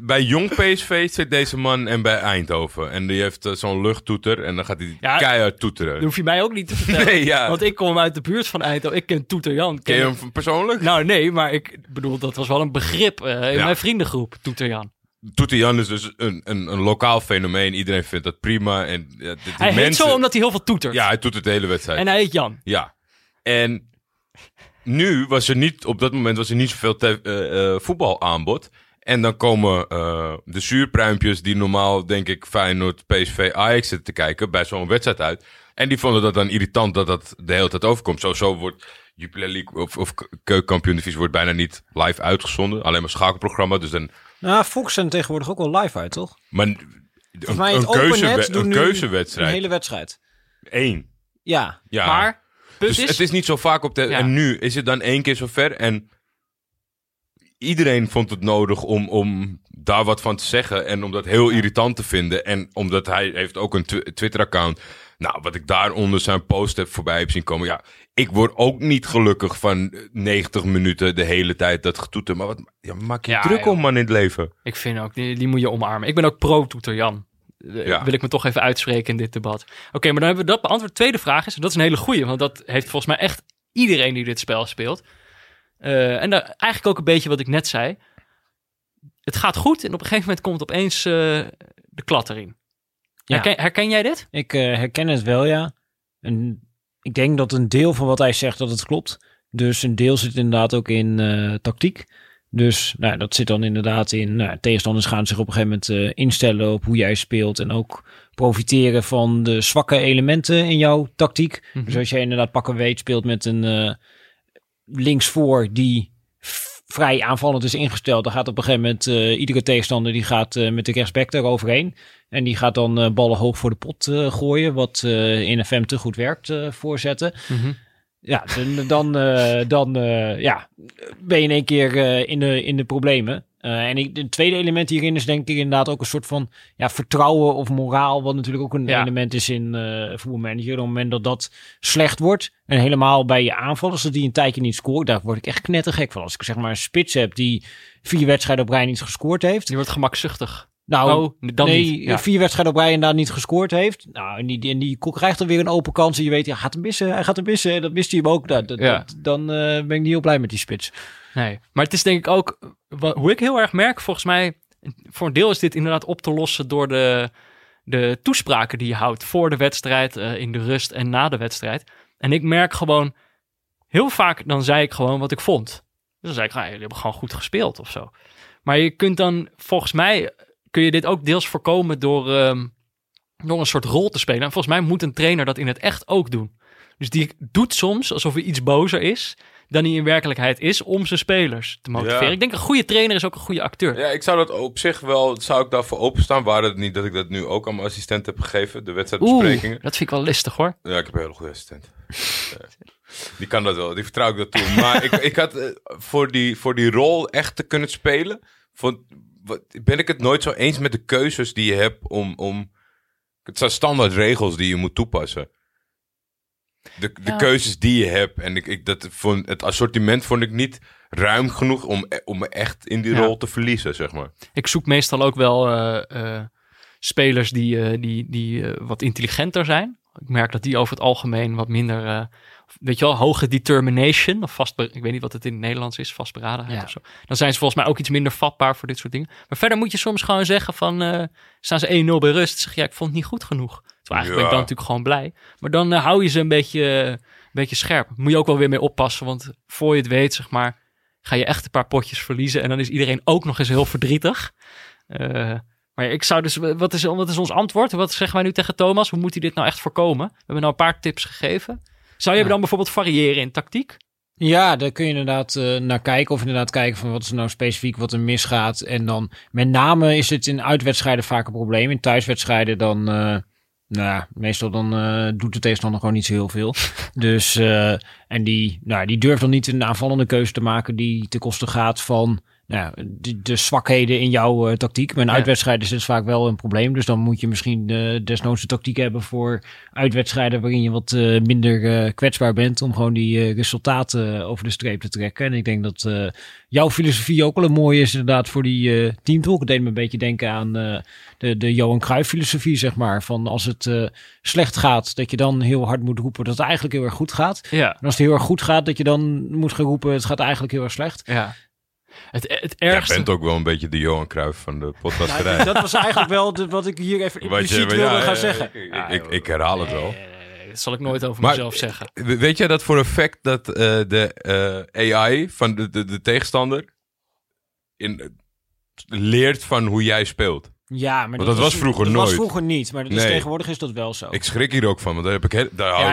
bij Jong PSV zit deze man en bij Eindhoven. En die heeft zo'n luchttoeter en dan gaat hij keihard toeteren. Dat hoef je mij ook niet te vertellen. Nee, want ik kom uit de buurt van Eindhoven. Ik ken Toeter Jan. Ken je hem persoonlijk? Nou nee, maar ik bedoel, dat was wel een begrip in mijn vriendengroep, Toeter Jan. Toeter Jan is dus een lokaal fenomeen. Iedereen vindt dat prima. En, hij heet zo omdat hij heel veel toetert. Ja, hij toetert de hele wedstrijd. En hij heet Jan. Ja. En nu was er niet, op dat moment was er niet zoveel voetbalaanbod. En dan komen de zuurpruimpjes die normaal, denk ik, Feyenoord, PSV, Ajax zitten te kijken bij zo'n wedstrijd uit. En die vonden dat dan irritant dat dat de hele tijd overkomt. Zo wordt Jupiler League of Keukenkampioen-divisie wordt bijna niet live uitgezonden. Alleen maar schakelprogramma. Dus dan... Nou, Fox zendt tegenwoordig ook wel live uit, toch? Maar een keuzewedstrijd. Een hele wedstrijd. Eén. Ja. Maar... Dus het is niet zo vaak op de... Ja. En nu is het dan 1 keer zover. En iedereen vond het nodig om daar wat van te zeggen. En om dat heel irritant te vinden. En omdat hij heeft ook een Twitter-account. Nou, wat ik daaronder zijn post heb voorbij heb zien komen. Ja, ik word ook niet gelukkig van 90 minuten de hele tijd dat getoeter. Maar wat maak je druk om, man, in het leven. Ik vind ook, die moet je omarmen. Ik ben ook pro-toeter, Jan. Wil ik me toch even uitspreken in dit debat. Oké, maar dan hebben we dat beantwoord. Tweede vraag is, en dat is een hele goeie, want dat heeft volgens mij echt iedereen die dit spel speelt. En daar, eigenlijk ook een beetje wat ik net zei. Het gaat goed en op een gegeven moment komt opeens de klat erin. Herken jij dit? Ik herken het wel, ja. En ik denk dat een deel van wat hij zegt, dat het klopt. Dus een deel zit inderdaad ook in tactiek. Dus nou, dat zit dan inderdaad in... Nou, tegenstanders gaan zich op een gegeven moment instellen op hoe jij speelt. En ook profiteren van de zwakke elementen in jouw tactiek. Mm-hmm. Dus als jij inderdaad pak en weet speelt met een linksvoor die vrij aanvallend is ingesteld. Dan gaat op een gegeven moment iedere tegenstander die gaat met de rechtsback eroverheen. En die gaat dan ballen hoog voor de pot gooien. Wat in FM te goed werkt, voorzetten. Mm-hmm. Ja, dan ben je in één keer in de problemen. En het tweede element hierin is denk ik inderdaad ook een soort van vertrouwen of moraal. Wat natuurlijk ook een element is in Football Manager. Op het moment dat dat slecht wordt. En helemaal bij je aanvallers, dat die een tijdje niet scoort. Daar word ik echt knettergek van. Als ik zeg maar een spits heb die 4 wedstrijden op rij niet gescoord heeft. Die wordt gemakzuchtig. Nou, 4 wedstrijden op rij en daar niet gescoord heeft. Nou, en die krijgt dan weer een open kans. En je weet, hij gaat hem missen. En dat mist hij hem ook. Dan ben ik niet heel blij met die spits. Nee, maar het is denk ik ook... Hoe ik heel erg merk, volgens mij... Voor een deel is dit inderdaad op te lossen door de toespraken die je houdt. Voor de wedstrijd, in de rust en na de wedstrijd. En ik merk gewoon... Heel vaak dan zei ik gewoon wat ik vond. Dus dan zei ik, jullie hebben gewoon goed gespeeld of zo. Maar je kunt dan volgens mij... kun je dit ook deels voorkomen door een soort rol te spelen. En volgens mij moet een trainer dat in het echt ook doen. Dus die doet soms alsof hij iets bozer is dan hij in werkelijkheid is om zijn spelers te motiveren. Ja. Ik denk een goede trainer is ook een goede acteur. Ja, ik zou dat op zich wel, zou ik daarvoor openstaan, waar het niet dat ik dat nu ook aan mijn assistent heb gegeven, de wedstrijdbesprekingen. Dat vind ik wel listig hoor. Ja, ik heb een hele goede assistent. Die kan dat wel, die vertrouw ik dat toe. Maar ik had voor die rol echt te kunnen spelen, ben ik het nooit zo eens met de keuzes die je hebt om... Het zijn standaard regels die je moet toepassen. De keuzes die je hebt. En het assortiment vond ik niet ruim genoeg om me echt in die rol te verliezen, zeg maar. Ik zoek meestal ook wel spelers die wat intelligenter zijn. Ik merk dat die over het algemeen wat minder... weet je wel, hoge determination. Of ik weet niet wat het in het Nederlands is, vastberadenheid of zo. Dan zijn ze volgens mij ook iets minder vatbaar voor dit soort dingen. Maar verder moet je soms gewoon zeggen van... staan ze 1-0 bij rust. Zeg je, ik vond het niet goed genoeg. Terwijl eigenlijk ben ik dan natuurlijk gewoon blij. Maar dan hou je ze een beetje scherp. Moet je ook wel weer mee oppassen. Want voor je het weet, zeg maar... ga je echt een paar potjes verliezen. En dan is iedereen ook nog eens heel verdrietig. Maar ik zou dus... Wat is ons antwoord? Wat zeggen wij nu tegen Thomas? Hoe moet hij dit nou echt voorkomen? We hebben nou een paar tips gegeven... Zou je dan bijvoorbeeld variëren in tactiek? Ja, daar kun je inderdaad naar kijken. Of inderdaad kijken van wat is nou specifiek wat er misgaat. En dan met name is het in uitwedstrijden vaak een probleem. In thuiswedstrijden dan... meestal dan doet de tegenstander gewoon niet zo heel veel. Dus, en die durft dan niet een aanvallende keuze te maken die ten koste gaat van... de zwakheden in jouw tactiek. Met een uitwedstrijd is het vaak wel een probleem. Dus dan moet je misschien desnoods een tactiek hebben voor uitwedstrijden waarin je wat minder kwetsbaar bent. Om gewoon die resultaten over de streep te trekken. En ik denk dat jouw filosofie ook wel een mooie is inderdaad voor die teamtalk. Het deed me een beetje denken aan de Johan Cruijff filosofie, zeg maar. Van als het slecht gaat, dat je dan heel hard moet roepen dat het eigenlijk heel erg goed gaat. Ja. En als het heel erg goed gaat, dat je dan moet gaan roepen het gaat eigenlijk heel erg slecht. Ja. Het ergste... Jij bent ook wel een beetje de Johan Cruijff van de podcasterij. Nou, dat was eigenlijk wel wat ik hier even impliciet wilde gaan zeggen. Ik herhaal het wel. Dat zal ik nooit over mezelf zeggen. Weet jij dat voor een fact dat de AI van de tegenstander leert van hoe jij speelt? Ja, maar dat was vroeger nooit. Dat was vroeger niet, maar tegenwoordig is dat wel zo. Ik schrik hier ook van, want daar heb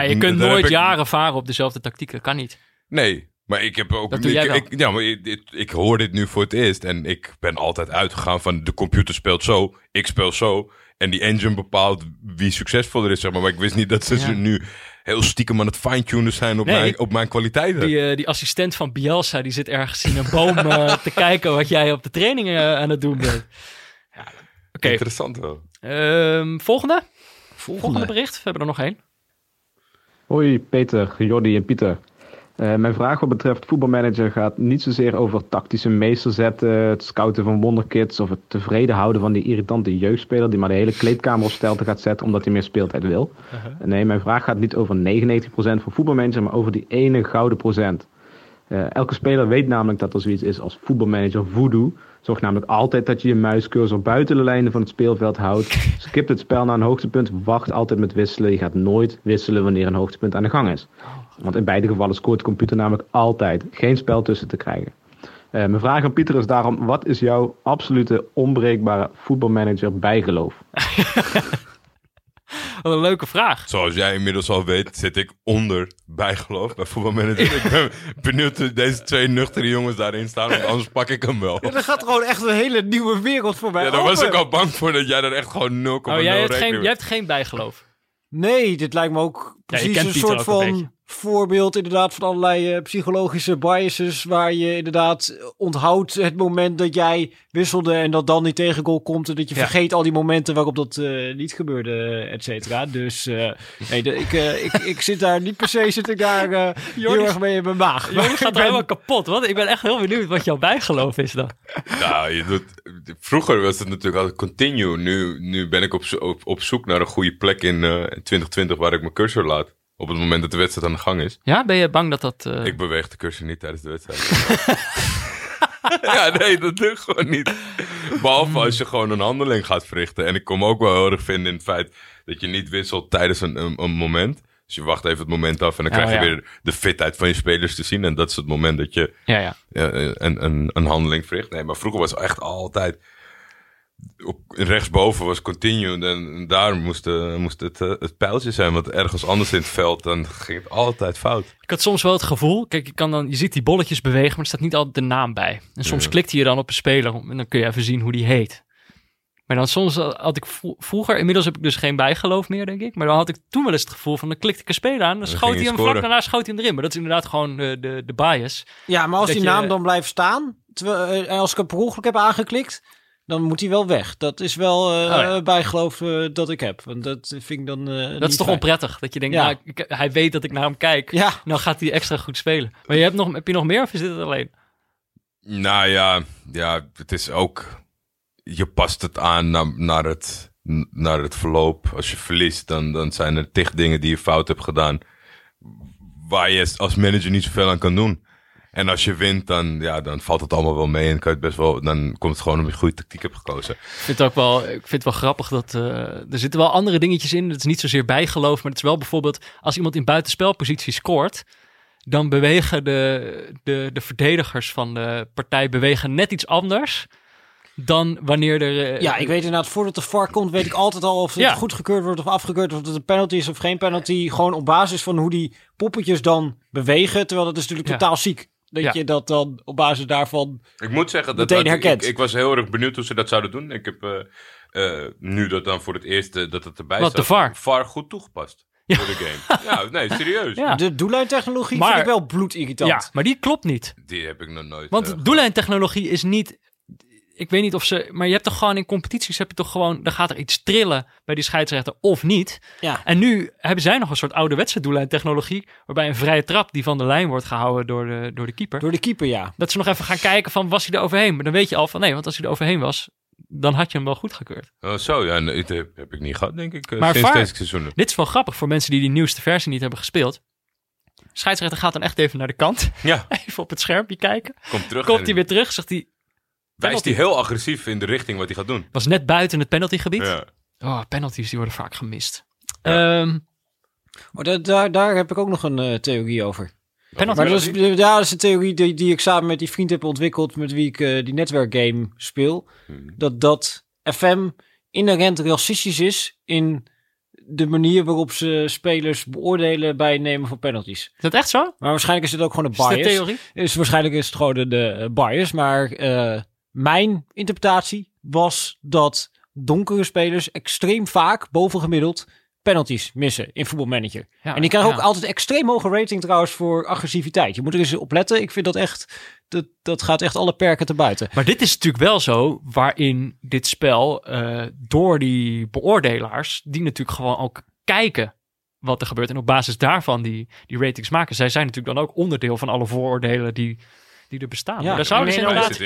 ik... je kunt nooit jaren varen op dezelfde tactiek, dat kan niet. Nee, maar ik heb ook... Ik hoor dit nu voor het eerst en ik ben altijd uitgegaan van de computer speelt zo, ik speel zo en die engine bepaalt wie succesvoller is, zeg maar. Maar ik wist niet dat ze nu... heel stiekem aan het fine-tunen zijn op mijn kwaliteiten. Die assistent van Bielsa, die zit ergens in een boom te kijken wat jij op de trainingen aan het doen bent. Ja, okay. Interessant wel. Volgende bericht. We hebben er nog één. Hoi Peter, Jordi en Pieter. Mijn vraag wat betreft Football Manager gaat niet zozeer over tactische meesterzetten, het scouten van wonderkids of het tevreden houden van die irritante jeugdspeler die maar de hele kleedkamer op stelte gaat zetten omdat hij meer speeltijd wil. Uh-huh. Nee, mijn vraag gaat niet over 99% van Football Manager, maar over die ene gouden procent. Elke speler weet namelijk dat er zoiets is als Football Manager voodoo. Zorg namelijk altijd dat je je muiscursor buiten de lijnen van het speelveld houdt. Skip het spel naar een hoogtepunt. Wacht altijd met wisselen. Je gaat nooit wisselen wanneer een hoogtepunt aan de gang is. Want in beide gevallen scoort de computer namelijk altijd. Geen spel tussen te krijgen. Mijn vraag aan Pieter is daarom... wat is jouw absolute onbreekbare voetbalmanager bijgeloof? Wat een leuke vraag. Zoals jij inmiddels al weet, zit ik onder bijgeloof bij voetbalmanager. Ik ben benieuwd hoe deze twee nuchtere jongens daarin staan, want anders pak ik hem wel. Ja, er gaat gewoon echt een hele nieuwe wereld voor mij open. Ja, daar was ik al bang voor dat jij er echt gewoon 0,0 jij hebt geen bijgeloof? Nee, dit lijkt me ook precies een soort van voorbeeld inderdaad van allerlei psychologische biases, waar je inderdaad onthoudt het moment dat jij wisselde en dat dan die tegengoal komt en dat je vergeet al die momenten waarop dat niet gebeurde, et cetera. Dus ik zit daar niet per se heel erg mee in mijn maag. Jordi gaat er helemaal kapot, want ik ben echt heel benieuwd wat jouw bijgeloof is dan. Nou, vroeger was het natuurlijk altijd continu. Nu ben ik op zoek naar een goede plek in 2020 waar ik mijn cursor laat. Op het moment dat de wedstrijd aan de gang is. Ja, ben je bang dat dat... Ik beweeg de cursor niet tijdens de wedstrijd. Ja, nee, dat doe ik gewoon niet. Behalve als je gewoon een handeling gaat verrichten. En ik kom ook wel heel erg vinden in het feit dat je niet wisselt tijdens een moment. Dus je wacht even het moment af en dan krijg je weer de fitheid van je spelers te zien. En dat is het moment dat je een handeling verricht. Nee, maar vroeger was echt altijd... rechtsboven was continu en daar moest het pijltje zijn, want ergens anders in het veld dan ging het altijd fout. Ik had soms wel het gevoel, kijk, je ziet die bolletjes bewegen, maar er staat niet altijd de naam bij. En soms klikt hij dan op een speler en dan kun je even zien hoe die heet. Maar dan soms had ik vroeger, inmiddels heb ik dus geen bijgeloof meer, denk ik. Maar dan had ik toen wel eens het gevoel van, dan klikte ik een speler aan, dan schoot hij hem vlak daarna, schoot hij hem erin. Maar dat is inderdaad gewoon de bias. Ja, maar als die naam dan blijft staan, als ik het per ongeluk heb aangeklikt, dan moet hij wel weg. Dat is wel bijgeloof dat ik heb. Want dat vind ik dan. Dat is toch onprettig? Dat je denkt, hij weet dat ik naar hem kijk. Ja. Nou gaat hij extra goed spelen. Maar heb je nog meer of is dit het alleen? Nou ja, het is ook. Je past het aan naar het verloop. Als je verliest, dan zijn er tig dingen die je fout hebt gedaan. Waar je als manager niet zoveel aan kan doen. En als je wint, dan valt het allemaal wel mee en kan je het best wel. Dan komt het gewoon omdat je goede tactiek hebt gekozen. Ik vind het wel grappig dat er zitten wel andere dingetjes in. Het is niet zozeer bijgeloof, maar het is wel bijvoorbeeld als iemand in buitenspelpositie scoort, dan bewegen de verdedigers van de partij net iets anders dan wanneer er... ik weet inderdaad, voordat de VAR komt, weet ik altijd al of het goedgekeurd wordt of afgekeurd, of het een penalty is of geen penalty. Gewoon op basis van hoe die poppetjes dan bewegen, terwijl dat is natuurlijk totaal ziek. Dat je dat dan op basis daarvan ik moet zeggen dat meteen herkent. Ik was heel erg benieuwd hoe ze dat zouden doen. Ik heb nu dat dan voor het eerst dat het erbij staat. VAR goed toegepast voor de game. Ja, nee, serieus. Ja. De doellijntechnologie vind ik wel bloedirritant. Ja, maar die klopt niet. Die heb ik nog nooit. Want doellijntechnologie is niet... Ik weet niet of ze... Maar je hebt toch gewoon in competities... dan gaat er iets trillen bij die scheidsrechter of niet. Ja. En nu hebben zij nog een soort ouderwetse doellijntechnologie, waarbij een vrije trap die van de lijn wordt gehouden door de keeper. Door de keeper, ja. Dat ze nog even gaan kijken van, was hij er overheen? Maar dan weet je al van, nee, want als hij er overheen was, dan had je hem wel goedgekeurd. Dat heb ik niet gehad, denk ik. Maar sinds deze seizoenen. Dit is wel grappig voor mensen die die nieuwste versie niet hebben gespeeld. Scheidsrechter gaat dan echt even naar de kant. Ja. Even op het schermpje kijken. Komt hij weer terug, zegt hij... Wijst hij heel agressief in de richting wat hij gaat doen. Was net buiten het penaltygebied. Ja. Oh, penalties die worden vaak gemist. Ja. Daar heb ik ook nog een theorie over. Maar dat is een theorie die ik samen met die vriend heb ontwikkeld met wie ik die netwerkgame speel. Dat FM inherent racistisch is in de manier waarop ze spelers beoordelen bij het nemen van penalties. Is dat echt zo? Maar waarschijnlijk is het ook gewoon een bias. Is dat theorie? Waarschijnlijk is het gewoon de bias. Maar mijn interpretatie was dat donkere spelers extreem vaak bovengemiddeld penalties missen in Football Manager. Ja, en die krijgen ook altijd extreem hoge rating trouwens voor agressiviteit. Je moet er eens op letten. Ik vind dat echt, dat gaat echt alle perken te buiten. Maar dit is natuurlijk wel zo waarin dit spel door die beoordelaars, die natuurlijk gewoon ook kijken wat er gebeurt en op basis daarvan die ratings maken. Zij zijn natuurlijk dan ook onderdeel van alle vooroordelen die er bestaan. Ja, daar zouden ze inderdaad...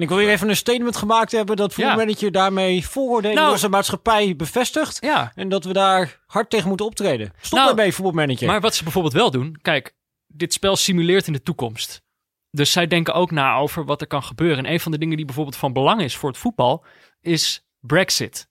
Ik wil hier even een statement gemaakt hebben dat Football Manager daarmee vooroordelen door zijn maatschappij bevestigt. Ja. En dat we daar hard tegen moeten optreden. Stop daarmee, Football Manager. Maar wat ze bijvoorbeeld wel doen... Kijk, dit spel simuleert in de toekomst. Dus zij denken ook na over wat er kan gebeuren. En een van de dingen die bijvoorbeeld van belang is voor het voetbal is Brexit.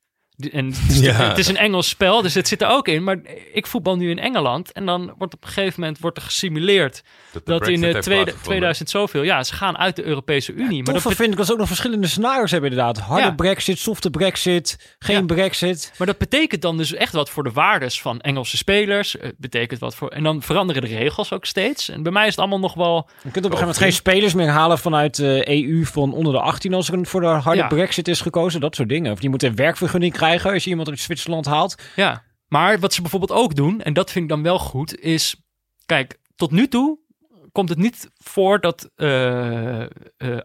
En het is een Engels spel, dus het zit er ook in. Maar ik voetbal nu in Engeland. En dan wordt op een gegeven moment er gesimuleerd dat in 2000 zoveel... Ja, ze gaan uit de Europese Unie. Ja, maar dat vind ik dat ze ook nog verschillende scenario's hebben inderdaad. Harde Brexit, softe Brexit, geen Brexit. Maar dat betekent dan dus echt wat voor de waardes van Engelse spelers. Het betekent wat voor... En dan veranderen de regels ook steeds. En bij mij is het allemaal nog wel... Je kunt op een gegeven moment geen spelers meer halen vanuit de EU van onder de 18... als er voor de harde Brexit is gekozen. Dat soort dingen. Of die moeten een werkvergunning krijgen. Als je iemand uit Zwitserland haalt. Ja, maar wat ze bijvoorbeeld ook doen, en dat vind ik dan wel goed, is... Kijk, tot nu toe komt het niet voor dat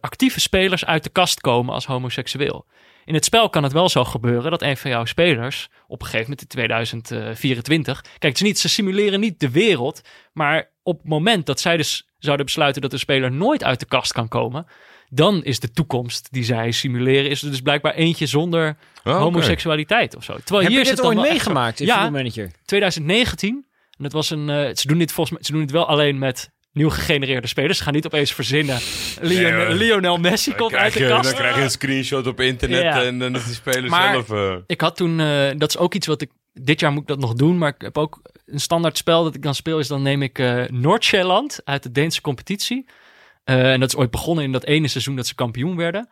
actieve spelers uit de kast komen als homoseksueel. In het spel kan het wel zo gebeuren dat een van jouw spelers op een gegeven moment in 2024... Kijk, ze simuleren niet de wereld, maar op het moment dat zij dus zouden besluiten dat de speler nooit uit de kast kan komen... Dan is de toekomst die zij simuleren... is er dus blijkbaar eentje zonder homoseksualiteit of zo. Terwijl heb hier je dit ooit meegemaakt in Football Manager? 2019. En dat was ze doen het wel alleen met nieuw gegenereerde spelers. Ze gaan niet opeens verzinnen. Lionel Messi komt uit de kast. Dan krijg je een screenshot op internet en dan is die speler zelf... Ik had toen... dat is ook iets wat ik... Dit jaar moet ik dat nog doen, maar ik heb ook een standaard spel dat ik dan speel. Dan neem ik Noord-Sjælland uit de Deense competitie... en dat is ooit begonnen in dat ene seizoen dat ze kampioen werden.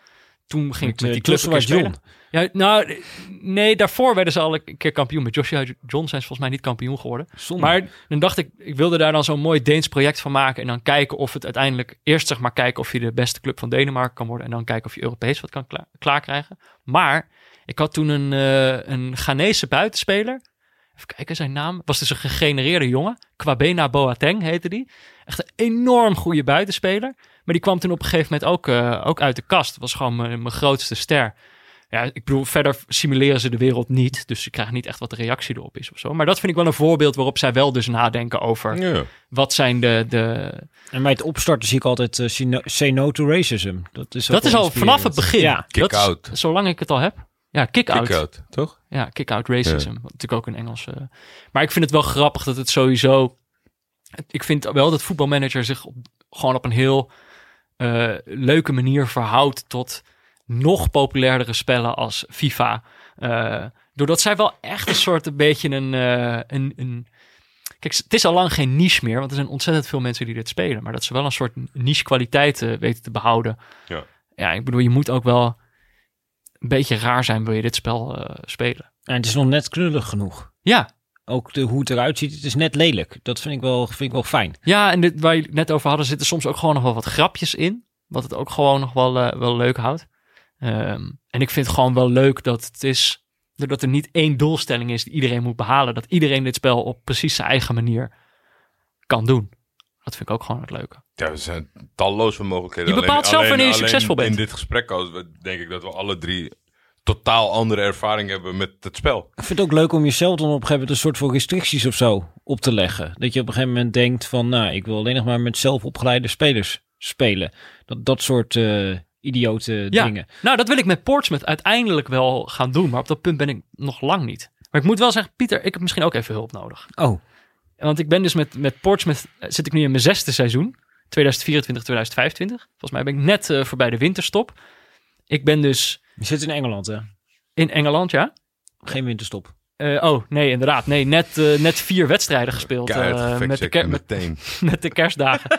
Toen ging ik met die club een spelen. Ja, nou, nee, daarvoor werden ze al een keer kampioen. Met Joshua John zijn ze volgens mij niet kampioen geworden. Zonde. Maar dan dacht ik, ik wilde daar dan zo'n mooi Deens project van maken. En dan kijken of het uiteindelijk... Eerst zeg maar kijken of je de beste club van Denemarken kan worden. En dan kijken of je Europees wat kan klaarkrijgen. Maar ik had toen een Ghanese buitenspeler... Even kijken, zijn naam. Was dus een gegenereerde jongen. Kwabena Boateng heette die. Echt een enorm goede buitenspeler. Maar die kwam toen op een gegeven moment ook uit de kast. Was gewoon mijn grootste ster. Ja, ik bedoel, verder simuleren ze de wereld niet. Dus je krijgt niet echt wat de reactie erop is of zo. Maar dat vind ik wel een voorbeeld waarop zij wel dus nadenken over... Ja. Wat zijn de... En bij het opstarten zie ik altijd say no to racism. Dat is al vanaf het begin. Ja. Kick-out. Zolang ik het al heb. Ja, kick-out, toch? Ja, kick-out racism. Ja. Wat natuurlijk ook een Engelse... Maar ik vind het wel grappig dat het sowieso... Ik vind wel dat Football Manager zich gewoon op een heel leuke manier verhoudt... tot nog populairdere spellen als FIFA. Doordat zij wel echt een soort... Kijk, het is al lang geen niche meer... want er zijn ontzettend veel mensen die dit spelen... maar dat ze wel een soort niche-kwaliteit weten te behouden. Ja. Ja, ik bedoel, je moet ook wel... een beetje raar zijn, wil je dit spel spelen. En het is nog net knullig genoeg. Ja. Ook hoe het eruit ziet, het is net lelijk. Dat vind ik wel fijn. Ja, en waar je het net over hadden, zitten soms ook gewoon nog wel wat grapjes in. Wat het ook gewoon nog wel leuk houdt. En ik vind het gewoon wel leuk dat het is... doordat er niet één doelstelling is die iedereen moet behalen. Dat iedereen dit spel op precies zijn eigen manier kan doen. Dat vind ik ook gewoon het leuke. Ja, er zijn talloze mogelijkheden. Je bepaalt zelf wanneer je succesvol bent. In dit gesprek denk ik dat we alle drie totaal andere ervaring hebben met het spel. Ik vind het ook leuk om jezelf dan op een gegeven moment een soort van restricties of zo op te leggen. Dat je op een gegeven moment denkt van, nou, ik wil alleen nog maar met zelf opgeleide spelers spelen. Dat soort idiote dingen. Nou, dat wil ik met Portsmouth uiteindelijk wel gaan doen. Maar op dat punt ben ik nog lang niet. Maar ik moet wel zeggen, Pieter, ik heb misschien ook even hulp nodig. Oh. Want ik ben dus met Portsmouth zit ik nu in mijn 6e seizoen. 2024-2025. Volgens mij ben ik net voorbij de winterstop. Ik ben dus... Je zit in Engeland, hè? In Engeland, ja. Geen winterstop. Nee, inderdaad. Nee, net 4 wedstrijden gespeeld. Met de kerstdagen.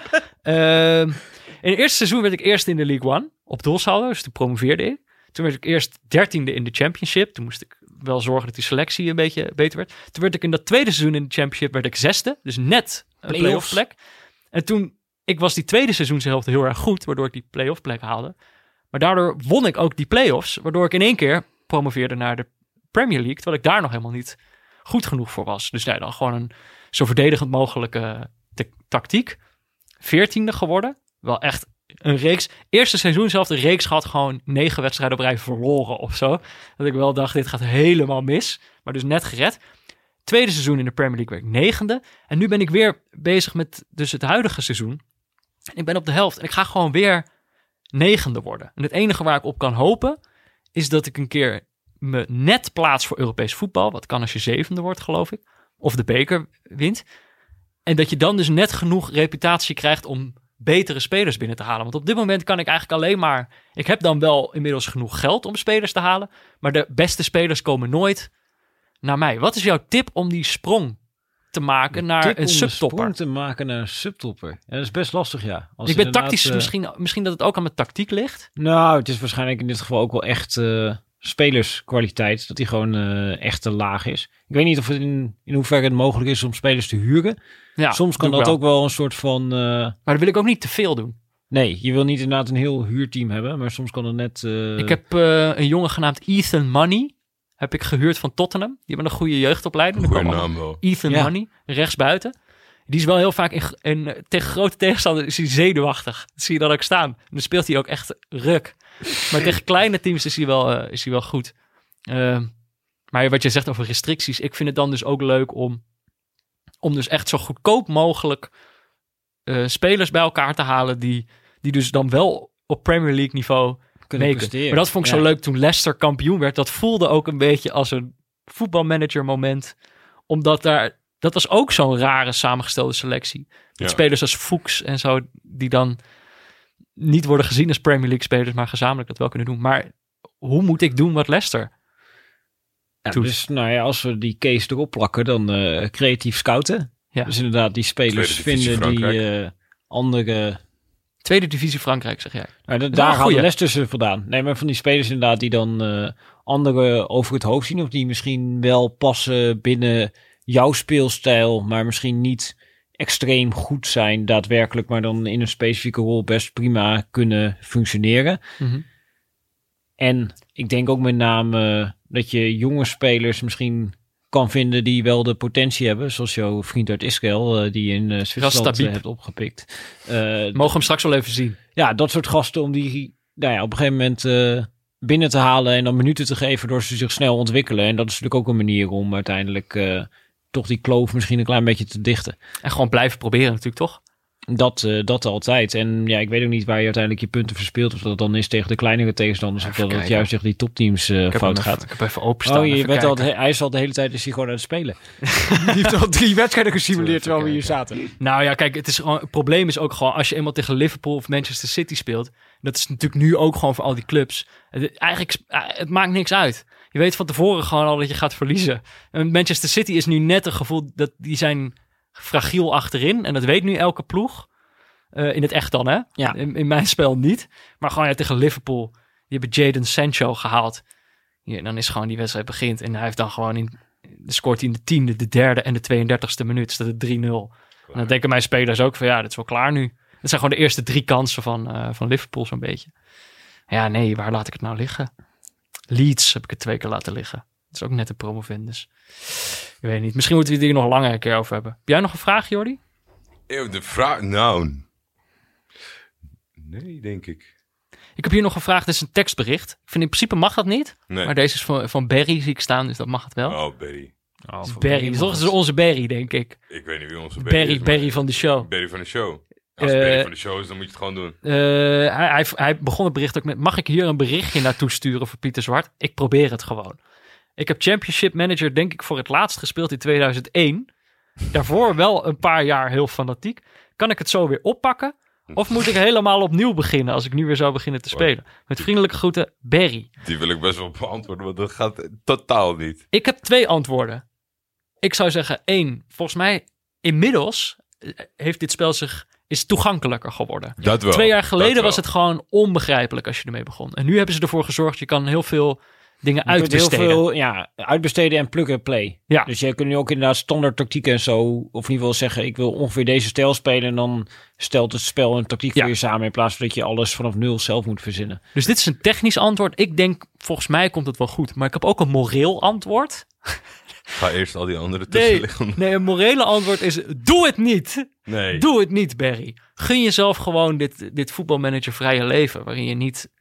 In het eerste seizoen werd ik eerst in de League One. Op doelsaldo, dus toen promoveerde ik. Toen werd ik eerst 13e in de Championship. Toen moest ik wel zorgen dat die selectie een beetje beter werd. Toen werd ik in dat tweede seizoen in de Championship werd ik 6e. Dus net een play-off plek. En toen, ik was die tweede seizoenshelft heel erg goed, waardoor ik die play-off plek haalde. Maar daardoor won ik ook die play-offs, waardoor ik in één keer promoveerde naar de Premier League, terwijl ik daar nog helemaal niet goed genoeg voor was. Dus nee, dan gewoon een zo verdedigend mogelijke tactiek. 14e geworden. Wel echt een reeks. Eerste seizoen zelf de reeks gehad, gewoon 9 wedstrijden op rij verloren of zo. Dat ik wel dacht, dit gaat helemaal mis. Maar dus net gered. Tweede seizoen in de Premier League werd 9e. En nu ben ik weer bezig met dus het huidige seizoen. En ik ben op de helft. En ik ga gewoon weer 9e worden. En het enige waar ik op kan hopen is dat ik een keer me net plaats voor Europees voetbal. Wat kan als je 7e wordt, geloof ik. Of de beker wint. En dat je dan dus net genoeg reputatie krijgt om betere spelers binnen te halen. Want op dit moment kan ik eigenlijk alleen maar... Ik heb dan wel inmiddels genoeg geld om spelers te halen. Maar de beste spelers komen nooit naar mij. Wat is jouw tip om die sprong te maken naar een subtopper? Sprong te maken naar een subtopper. Ja, dat is best lastig, ja. Als ik ben tactisch misschien dat het ook aan mijn tactiek ligt. Nou, het is waarschijnlijk in dit geval ook wel echt... spelerskwaliteit, dat die gewoon echt te laag is. Ik weet niet of het in hoeverre het mogelijk is om spelers te huren. Ja, soms kan dat wel. Ook wel een soort van... Maar dat wil ik ook niet te veel doen. Nee, je wil niet inderdaad een heel huurteam hebben, maar soms kan dat net... Ik heb een jongen genaamd Ethan Money, heb ik gehuurd van Tottenham. Die hebben een goede jeugdopleiding. Goeie naam wel. Ethan Money, rechtsbuiten. Die is wel heel vaak in tegen grote tegenstanders is hij zenuwachtig. Dat zie je dan ook staan. En dan speelt hij ook echt ruk. Maar tegen kleine teams is hij wel goed. Maar wat je zegt over restricties. Ik vind het dan dus ook leuk om dus echt zo goedkoop mogelijk spelers bij elkaar te halen. Die dus dan wel op Premier League niveau kunnen presteren. Maar dat vond ik zo leuk toen Leicester kampioen werd. Dat voelde ook een beetje als een voetbalmanager moment. Omdat daar... Dat was ook zo'n rare samengestelde selectie. Met spelers als Fuchs en zo, die dan niet worden gezien als Premier League spelers, maar gezamenlijk dat wel kunnen doen. Maar hoe moet ik doen wat Leicester doet? Dus nou ja, als we die case erop plakken, dan creatief scouten. Ja. Dus inderdaad die spelers vinden Frankrijk. Die andere... Tweede divisie Frankrijk, zeg jij. Nou, daar gaan de les tussen vandaan. Nee, maar van die spelers inderdaad die dan anderen over het hoofd zien, of die misschien wel passen binnen... jouw speelstijl, maar misschien niet extreem goed zijn daadwerkelijk, maar dan in een specifieke rol best prima kunnen functioneren. Mm-hmm. En ik denk ook met name dat je jonge spelers misschien kan vinden die wel de potentie hebben, zoals jouw vriend uit Israël, die in Zwitserland hebt opgepikt. Mogen hem straks wel even zien. Ja, dat soort gasten om die op een gegeven moment... binnen te halen en dan minuten te geven door ze zich snel ontwikkelen. En dat is natuurlijk ook een manier om uiteindelijk... toch die kloof misschien een klein beetje te dichten. En gewoon blijven proberen natuurlijk, toch? Dat altijd. En ja, ik weet ook niet waar je uiteindelijk je punten verspeelt. Of dat dan is tegen de kleinere tegenstanders. Of dat het juist tegen die topteams fout gaat. Ik heb even openstaan. Hij is al de hele tijd is hij gewoon aan het spelen. Die heeft al 3 wedstrijden gesimuleerd terwijl we hier zaten. Nou ja, kijk, het probleem is ook gewoon... als je eenmaal tegen Liverpool of Manchester City speelt... dat is natuurlijk nu ook gewoon voor al die clubs. Het maakt niks uit. Je weet van tevoren gewoon al dat je gaat verliezen. En Manchester City is nu net een gevoel dat die zijn... fragiel achterin. En dat weet nu elke ploeg. In het echt dan, hè? Ja. In mijn spel niet. Maar gewoon tegen Liverpool. Die hebben Jadon Sancho gehaald. Ja, en dan is gewoon die wedstrijd begint. En hij heeft dan gewoon scoort in de 10e, de 3e en de 32e minuut. Staat het 3-0. En dan denken mijn spelers ook van dit is wel klaar nu. Dat zijn gewoon de eerste 3 kansen van Liverpool zo'n beetje. Ja, nee, waar laat ik het nou liggen? Leeds heb ik het 2 keer laten liggen. Dat is ook net een promovendus. Ik weet niet. Misschien moeten we het hier nog langer een keer over hebben. Heb jij nog een vraag, Jordi? De vraag? Nou... Nee, denk ik. Ik heb hier nog een vraag. Dit is een tekstbericht. Ik vind in principe mag dat niet. Nee. Maar deze is van Barry, zie ik staan. Dus dat mag het wel. Oh, Barry. Barry. Toch is onze Barry, denk ik. Ik weet niet wie onze Barry is. Barry van de show. Barry van de show. Als Barry van de show is, dan moet je het gewoon doen. Hij begon het bericht ook met... Mag ik hier een berichtje naartoe sturen voor Pieter Zwart? Ik probeer het gewoon. Ik heb Championship Manager denk ik voor het laatst gespeeld in 2001. Daarvoor wel een paar jaar heel fanatiek. Kan ik het zo weer oppakken? Of moet ik helemaal opnieuw beginnen als ik nu weer zou beginnen te spelen? Met vriendelijke groeten, Barry. Die wil ik best wel beantwoorden, want dat gaat totaal niet. Ik heb 2 antwoorden. Ik zou zeggen 1. Volgens mij inmiddels heeft dit spel zich is toegankelijker geworden. Dat wel. 2 jaar geleden was het gewoon onbegrijpelijk als je ermee begon. En nu hebben ze ervoor gezorgd, je kan heel veel dingen uitbesteden. Heel veel, uitbesteden en plug-and-play. Ja. Dus je kunt nu ook inderdaad standaard tactieken en zo, of in ieder geval zeggen, ik wil ongeveer deze stijl spelen, en dan stelt het spel en tactiek voor je samen, in plaats van dat je alles vanaf nul zelf moet verzinnen. Dus dit is een technisch antwoord. Ik denk, volgens mij komt het wel goed. Maar ik heb ook een moreel antwoord. Ga eerst al die andere tussenliggende. Nee, een morele antwoord is, doe het niet. Nee. Doe het niet, Barry. Gun jezelf gewoon dit voetbalmanager vrije leven, waarin je niet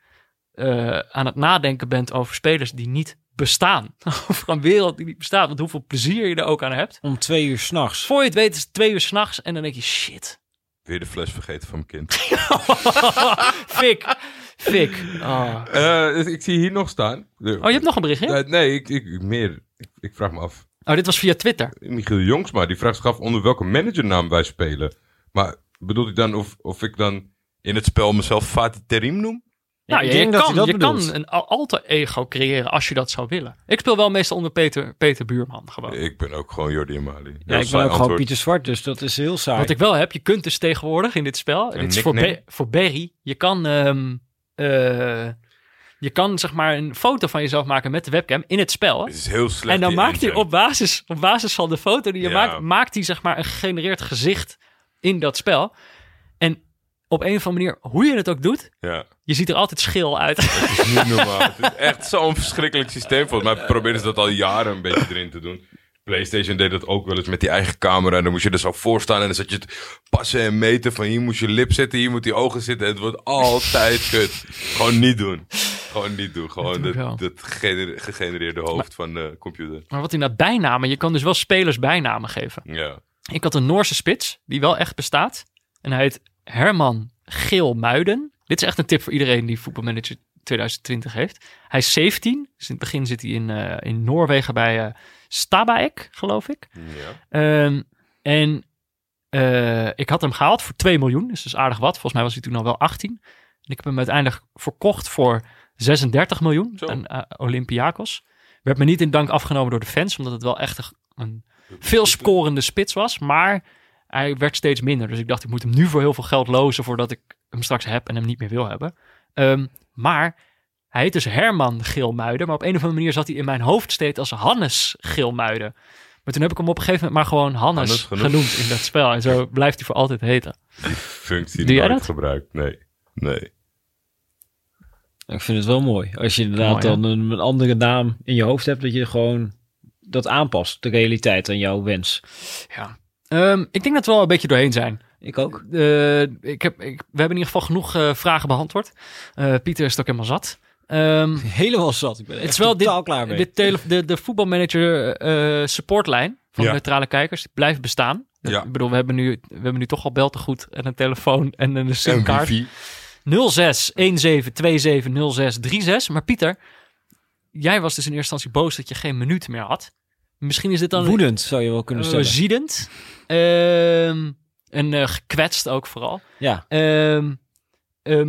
aan het nadenken bent over spelers die niet bestaan. Over een wereld die niet bestaat. Want hoeveel plezier je er ook aan hebt. Om 2 uur 's nachts. Voor je het weet is het 2 uur 's nachts en dan denk je, shit. Weer de fles vergeten van mijn kind. Fik. Oh. Ik zie hier nog staan. Oh, je hebt nog een berichtje? Nee, ik vraag me af. Oh, dit was via Twitter. Michiel Jongsma, die vraagt zich af onder welke managernaam wij spelen. Maar bedoelt ik dan of ik dan in het spel mezelf Fatih Terim noem? Nou, je kan een alter ego creëren als je dat zou willen. Ik speel wel meestal onder Peter Buurman gewoon. Ik ben ook gewoon Jordi Amali. Ja, ik ben ook gewoon Pieter Zwart, dus dat is heel saai. Wat ik wel heb, je kunt dus tegenwoordig in dit spel, en dit is voor Barry, je kan zeg maar een foto van jezelf maken met de webcam in het spel. Het is heel slecht. En dan maakt hij op basis van de foto die je maakt hij zeg maar een gegenereerd gezicht in dat spel. En op een of andere manier, hoe je het ook doet, je ziet er altijd schil uit. Het is niet normaal. Het is echt zo'n verschrikkelijk systeem. Volgens mij proberen ze dat al jaren een beetje erin te doen. PlayStation deed dat ook wel eens met die eigen camera. En dan moest je er zo voor staan en dan zat je het passen en meten van hier moet je lip zitten, hier moet die ogen zitten. Het wordt altijd kut. Gewoon niet doen. Gewoon dat gegenereerde hoofd van de computer. Maar wat inderdaad bijnamen, je kan dus wel spelers bijnamen geven. Ja. Ik had een Noorse spits, die wel echt bestaat. En hij heet Herman Geelmuiden. Dit is echt een tip voor iedereen die voetbalmanager 2020 heeft. Hij is 17. Dus in het begin zit hij in Noorwegen bij Stabæk, geloof ik. Ja. Ik had hem gehaald voor 2 miljoen. Dus dat is aardig wat. Volgens mij was hij toen al wel 18. En ik heb hem uiteindelijk verkocht voor 36 miljoen. Zo. Aan Olympiakos. Werd me niet in dank afgenomen door de fans. Omdat het wel echt een veelscorende spits was. Maar hij werd steeds minder. Dus ik dacht, ik moet hem nu voor heel veel geld lozen voordat ik hem straks heb en hem niet meer wil hebben. Maar hij heet dus Herman Geelmuiden. Maar op een of andere manier zat hij in mijn hoofd steeds als Hannes Geelmuiden. Maar toen heb ik hem op een gegeven moment maar gewoon Hannes genoemd in dat spel. En zo blijft hij voor altijd heten. Die functie die nooit gebruikt. Nee. Ik vind het wel mooi. Als je inderdaad dan een andere naam in je hoofd hebt, dat je gewoon dat aanpast. De realiteit aan jouw wens. Ja. Ik denk dat we wel een beetje doorheen zijn. Ik ook. We hebben in ieder geval genoeg vragen beantwoord. Pieter is het ook helemaal zat. Helemaal zat. Ik ben echt totaal klaar mee. De voetbalmanager supportlijn van neutrale kijkers blijft bestaan. Ja. Ik bedoel, we hebben nu toch al beltegoed en een telefoon en een simkaart. 06 17 27 06 36. Maar Pieter, jij was dus in eerste instantie boos dat je geen minuut meer had. Misschien is dit dan woedend, zou je wel kunnen stellen. Ziedend. En gekwetst ook vooral. Ja.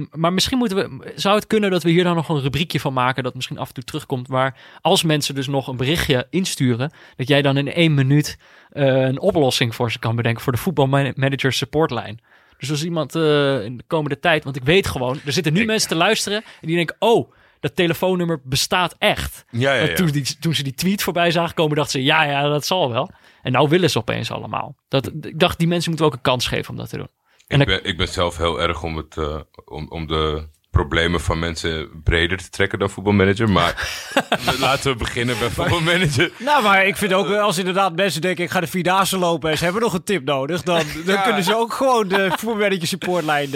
Maar misschien zou het kunnen dat we hier dan nog een rubriekje van maken, dat misschien af en toe terugkomt, waar als mensen dus nog een berichtje insturen, dat jij dan in 1 minuut een oplossing voor ze kan bedenken voor de voetbalmanager supportlijn. Dus als iemand in de komende tijd, want ik weet gewoon, er zitten nu mensen te luisteren en die denken, oh, dat telefoonnummer bestaat echt. Ja. Toen ze die tweet voorbij zagen komen, dachten ze, ja, dat zal wel. En nou willen ze opeens allemaal. Ik dacht, die mensen moeten we ook een kans geven om dat te doen. Ik ben zelf heel erg om het om de problemen van mensen breder te trekken dan voetbalmanager. Maar laten we beginnen bij voetbalmanager. Nou, maar ik vind ook wel, als inderdaad mensen denken, ik ga de Vierdaagse lopen en ze hebben nog een tip nodig, dan kunnen ze ook gewoon de voetbalmanager supportlijn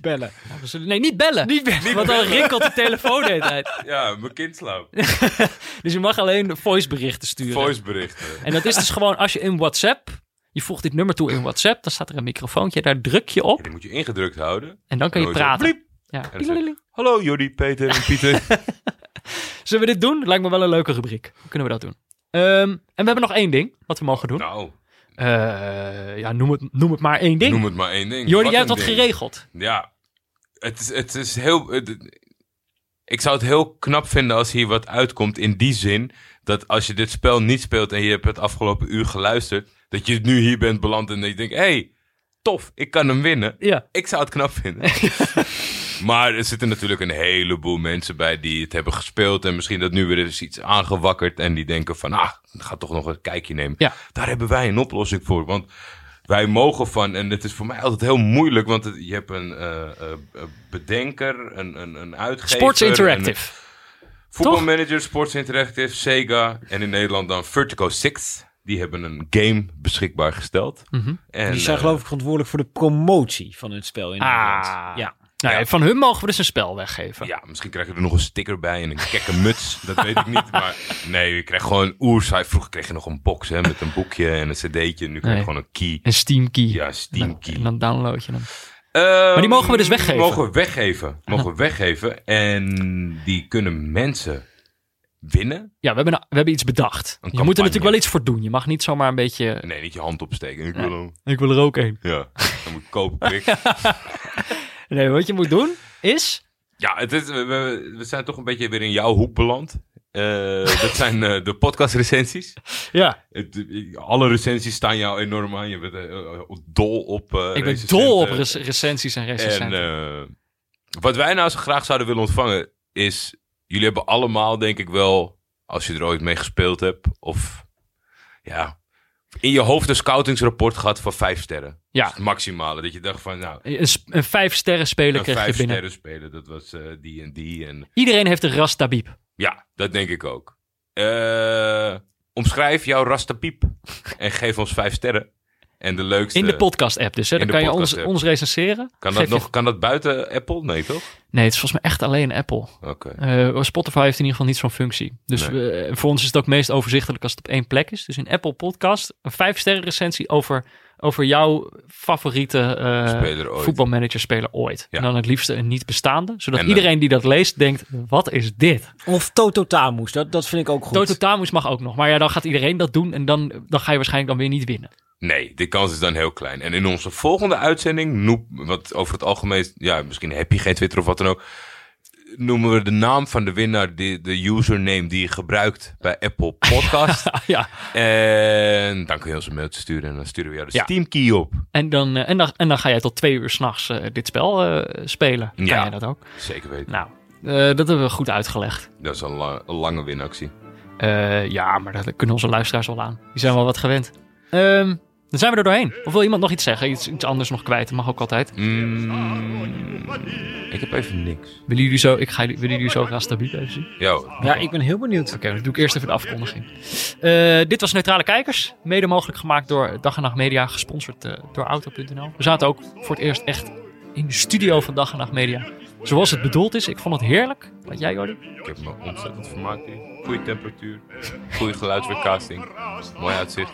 bellen. Nee, niet bellen. Want dan rinkelt de telefoon de hele tijd. Ja, mijn kind slaapt. Dus je mag alleen voiceberichten sturen. En dat is dus gewoon als je in WhatsApp... Je voegt dit nummer toe in WhatsApp. Dan staat er een microfoontje. Daar druk je op. Ja, die moet je ingedrukt houden. En dan kan je praten. Ja. Hallo Jordi, Peter en Pieter. Zullen we dit doen? Lijkt me wel een leuke rubriek. Kunnen we dat doen? En we hebben nog 1 ding wat we mogen doen. Nou. Noem het maar 1 ding. Jordi, jij hebt dat geregeld. Ja. Het is heel... Ik zou het heel knap vinden als hier wat uitkomt. In die zin dat als je dit spel niet speelt en je hebt het afgelopen uur geluisterd, dat je nu hier bent beland en dat je denkt, hey, tof, ik kan hem winnen. Ja. Ik zou het knap vinden. Maar er zitten natuurlijk een heleboel mensen bij die het hebben gespeeld. En misschien dat nu weer eens iets aangewakkerd. En die denken van, ga toch nog een kijkje nemen. Ja. Daar hebben wij een oplossing voor. Want wij mogen van, en het is voor mij altijd heel moeilijk. Want je hebt een bedenker, een uitgever. Sports Interactive. Football Manager, Sports Interactive, Sega. En in Nederland dan Vertigo 6. Die hebben een game beschikbaar gesteld. Mm-hmm. En die zijn geloof ik verantwoordelijk voor de promotie van hun spel in Nederland. Ja. Nou, ja. Van hun mogen we dus een spel weggeven. Ja, misschien krijg je er nog een sticker bij en een kekke muts. Dat weet ik niet. Maar nee, je krijgt gewoon vroeger kreeg je nog een box hè, met een boekje en een cd'tje. Nu krijg je gewoon een key. Een Steam key. Ja, Steam key. En dan download je hem. Maar die mogen we dus weggeven. Mogen we weggeven. En die kunnen mensen winnen. Ja, we hebben iets bedacht. Je moet er natuurlijk wel iets voor doen. Je mag niet zomaar een beetje... Nee, niet je hand opsteken. Ik wil er ook één. Ja, dan moet ik kopen. Nee, wat je moet doen is... Ja, we zijn toch een beetje weer in jouw hoek beland. Dat zijn de podcastrecensies. Ja. Alle recensies staan jou enorm aan. Je bent dol op recensies en recensenten. En wat wij nou zo graag zouden willen ontvangen is... Jullie hebben allemaal, denk ik wel, als je er ooit mee gespeeld hebt... of ja, in je hoofd een scoutingsrapport gehad van 5 sterren. Ja. Dus het maximale, dat je dacht van... nou, een 5 sterren speler kreeg je binnen. Een 5 sterren speler, dat was die en die. En... Iedereen heeft een Ras Tabib. Ja, dat denk ik ook. Omschrijf jouw Ras Tabib en geef ons 5 sterren. En de leukste... In de podcast-app dus, hè? Dan kan je ons recenseren. Kan dat buiten Apple? Nee, toch? Nee, het is volgens mij echt alleen Apple. Okay. Spotify heeft in ieder geval niet zo'n functie. Dus voor ons is het ook meest overzichtelijk als het op één plek is. Dus in Apple Podcast een 5-sterren recensie over jouw favoriete voetbalmanager-speler ooit. Ja. En dan het liefste een niet bestaande. Zodat iedereen die dat leest denkt, wat is dit? Of Toto Tamus, dat vind ik ook goed. Toto Tamus mag ook nog. Maar ja, dan gaat iedereen dat doen en dan ga je waarschijnlijk dan weer niet winnen. Nee, de kans is dan heel klein. En in onze volgende uitzending, wat over het algemeen... Ja, misschien heb je geen Twitter of wat dan ook... noemen we de naam van de winnaar, de username die je gebruikt bij Apple Podcast. Ja. En dan kun je ons een mailtje sturen en dan sturen we jou de Steam key op. En dan ga jij tot 2 uur 's nachts dit spel spelen. Kan jij dat ook? Zeker weten. Nou, dat hebben we goed uitgelegd. Dat is een lange winactie. Ja, maar dat kunnen onze luisteraars wel aan. Die zijn wel wat gewend. Dan zijn we er doorheen. Of wil iemand nog iets zeggen? Iets anders nog kwijt? Dat mag ook altijd. Ik heb even niks. Willen jullie zo graag stabiel even zien? Ja, ik ben heel benieuwd. Oké, dan doe ik eerst even de afkondiging. Dit was Neutrale Kijkers. Mede mogelijk gemaakt door Dag en Nacht Media. Gesponsord door Auto.nl. We zaten ook voor het eerst echt in de studio van Dag en Nacht Media. Zoals het bedoeld is. Ik vond het heerlijk. Wat jij, Jordi? Ik heb me ontzettend vermaakt hier. Goede temperatuur, goede geluidsweerkasting, mooi uitzicht.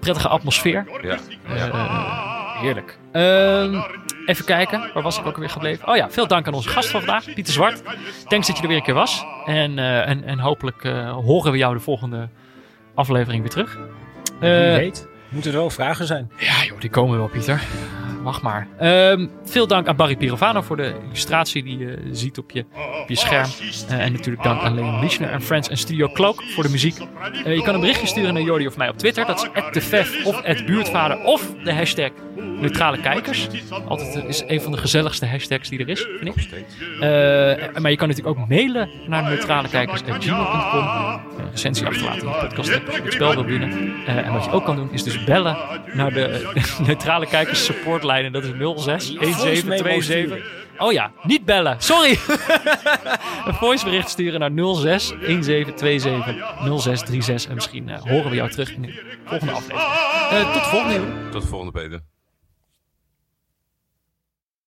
Prettige atmosfeer. Ja. Heerlijk. Even kijken, waar was ik ook weer gebleven? Oh ja, veel dank aan onze gast van vandaag, Pieter Zwart. Thanks dat je er weer een keer was. En hopelijk horen we jou de volgende aflevering weer terug. Wie weet, moeten er wel vragen zijn. Ja joh, die komen wel, Pieter. Wacht maar. Veel dank aan Barry Pirovano voor de illustratie die je ziet op je scherm. En natuurlijk dank aan Leon Lischner en Friends en Studio Cloak voor de muziek. Je kan een berichtje sturen naar Jordi of mij op Twitter. Dat is @defef of @buurtvader of de hashtag Neutrale Kijkers. Altijd is een van de gezelligste hashtags die er is, vind ik. Maar je kan natuurlijk ook mailen naar neutralekijkers@gmail.com. Een recensie achterlaten in de podcast als je het spel wil winnen. En wat je ook kan doen is dus bellen naar de Neutrale Kijkers supportlijn. En dat is 06-1727... Oh ja, niet bellen. Sorry. Een voicebericht sturen naar 06-1727-0636. En misschien horen we jou terug in de volgende aflevering. Tot volgende week. Tot volgende, Peter.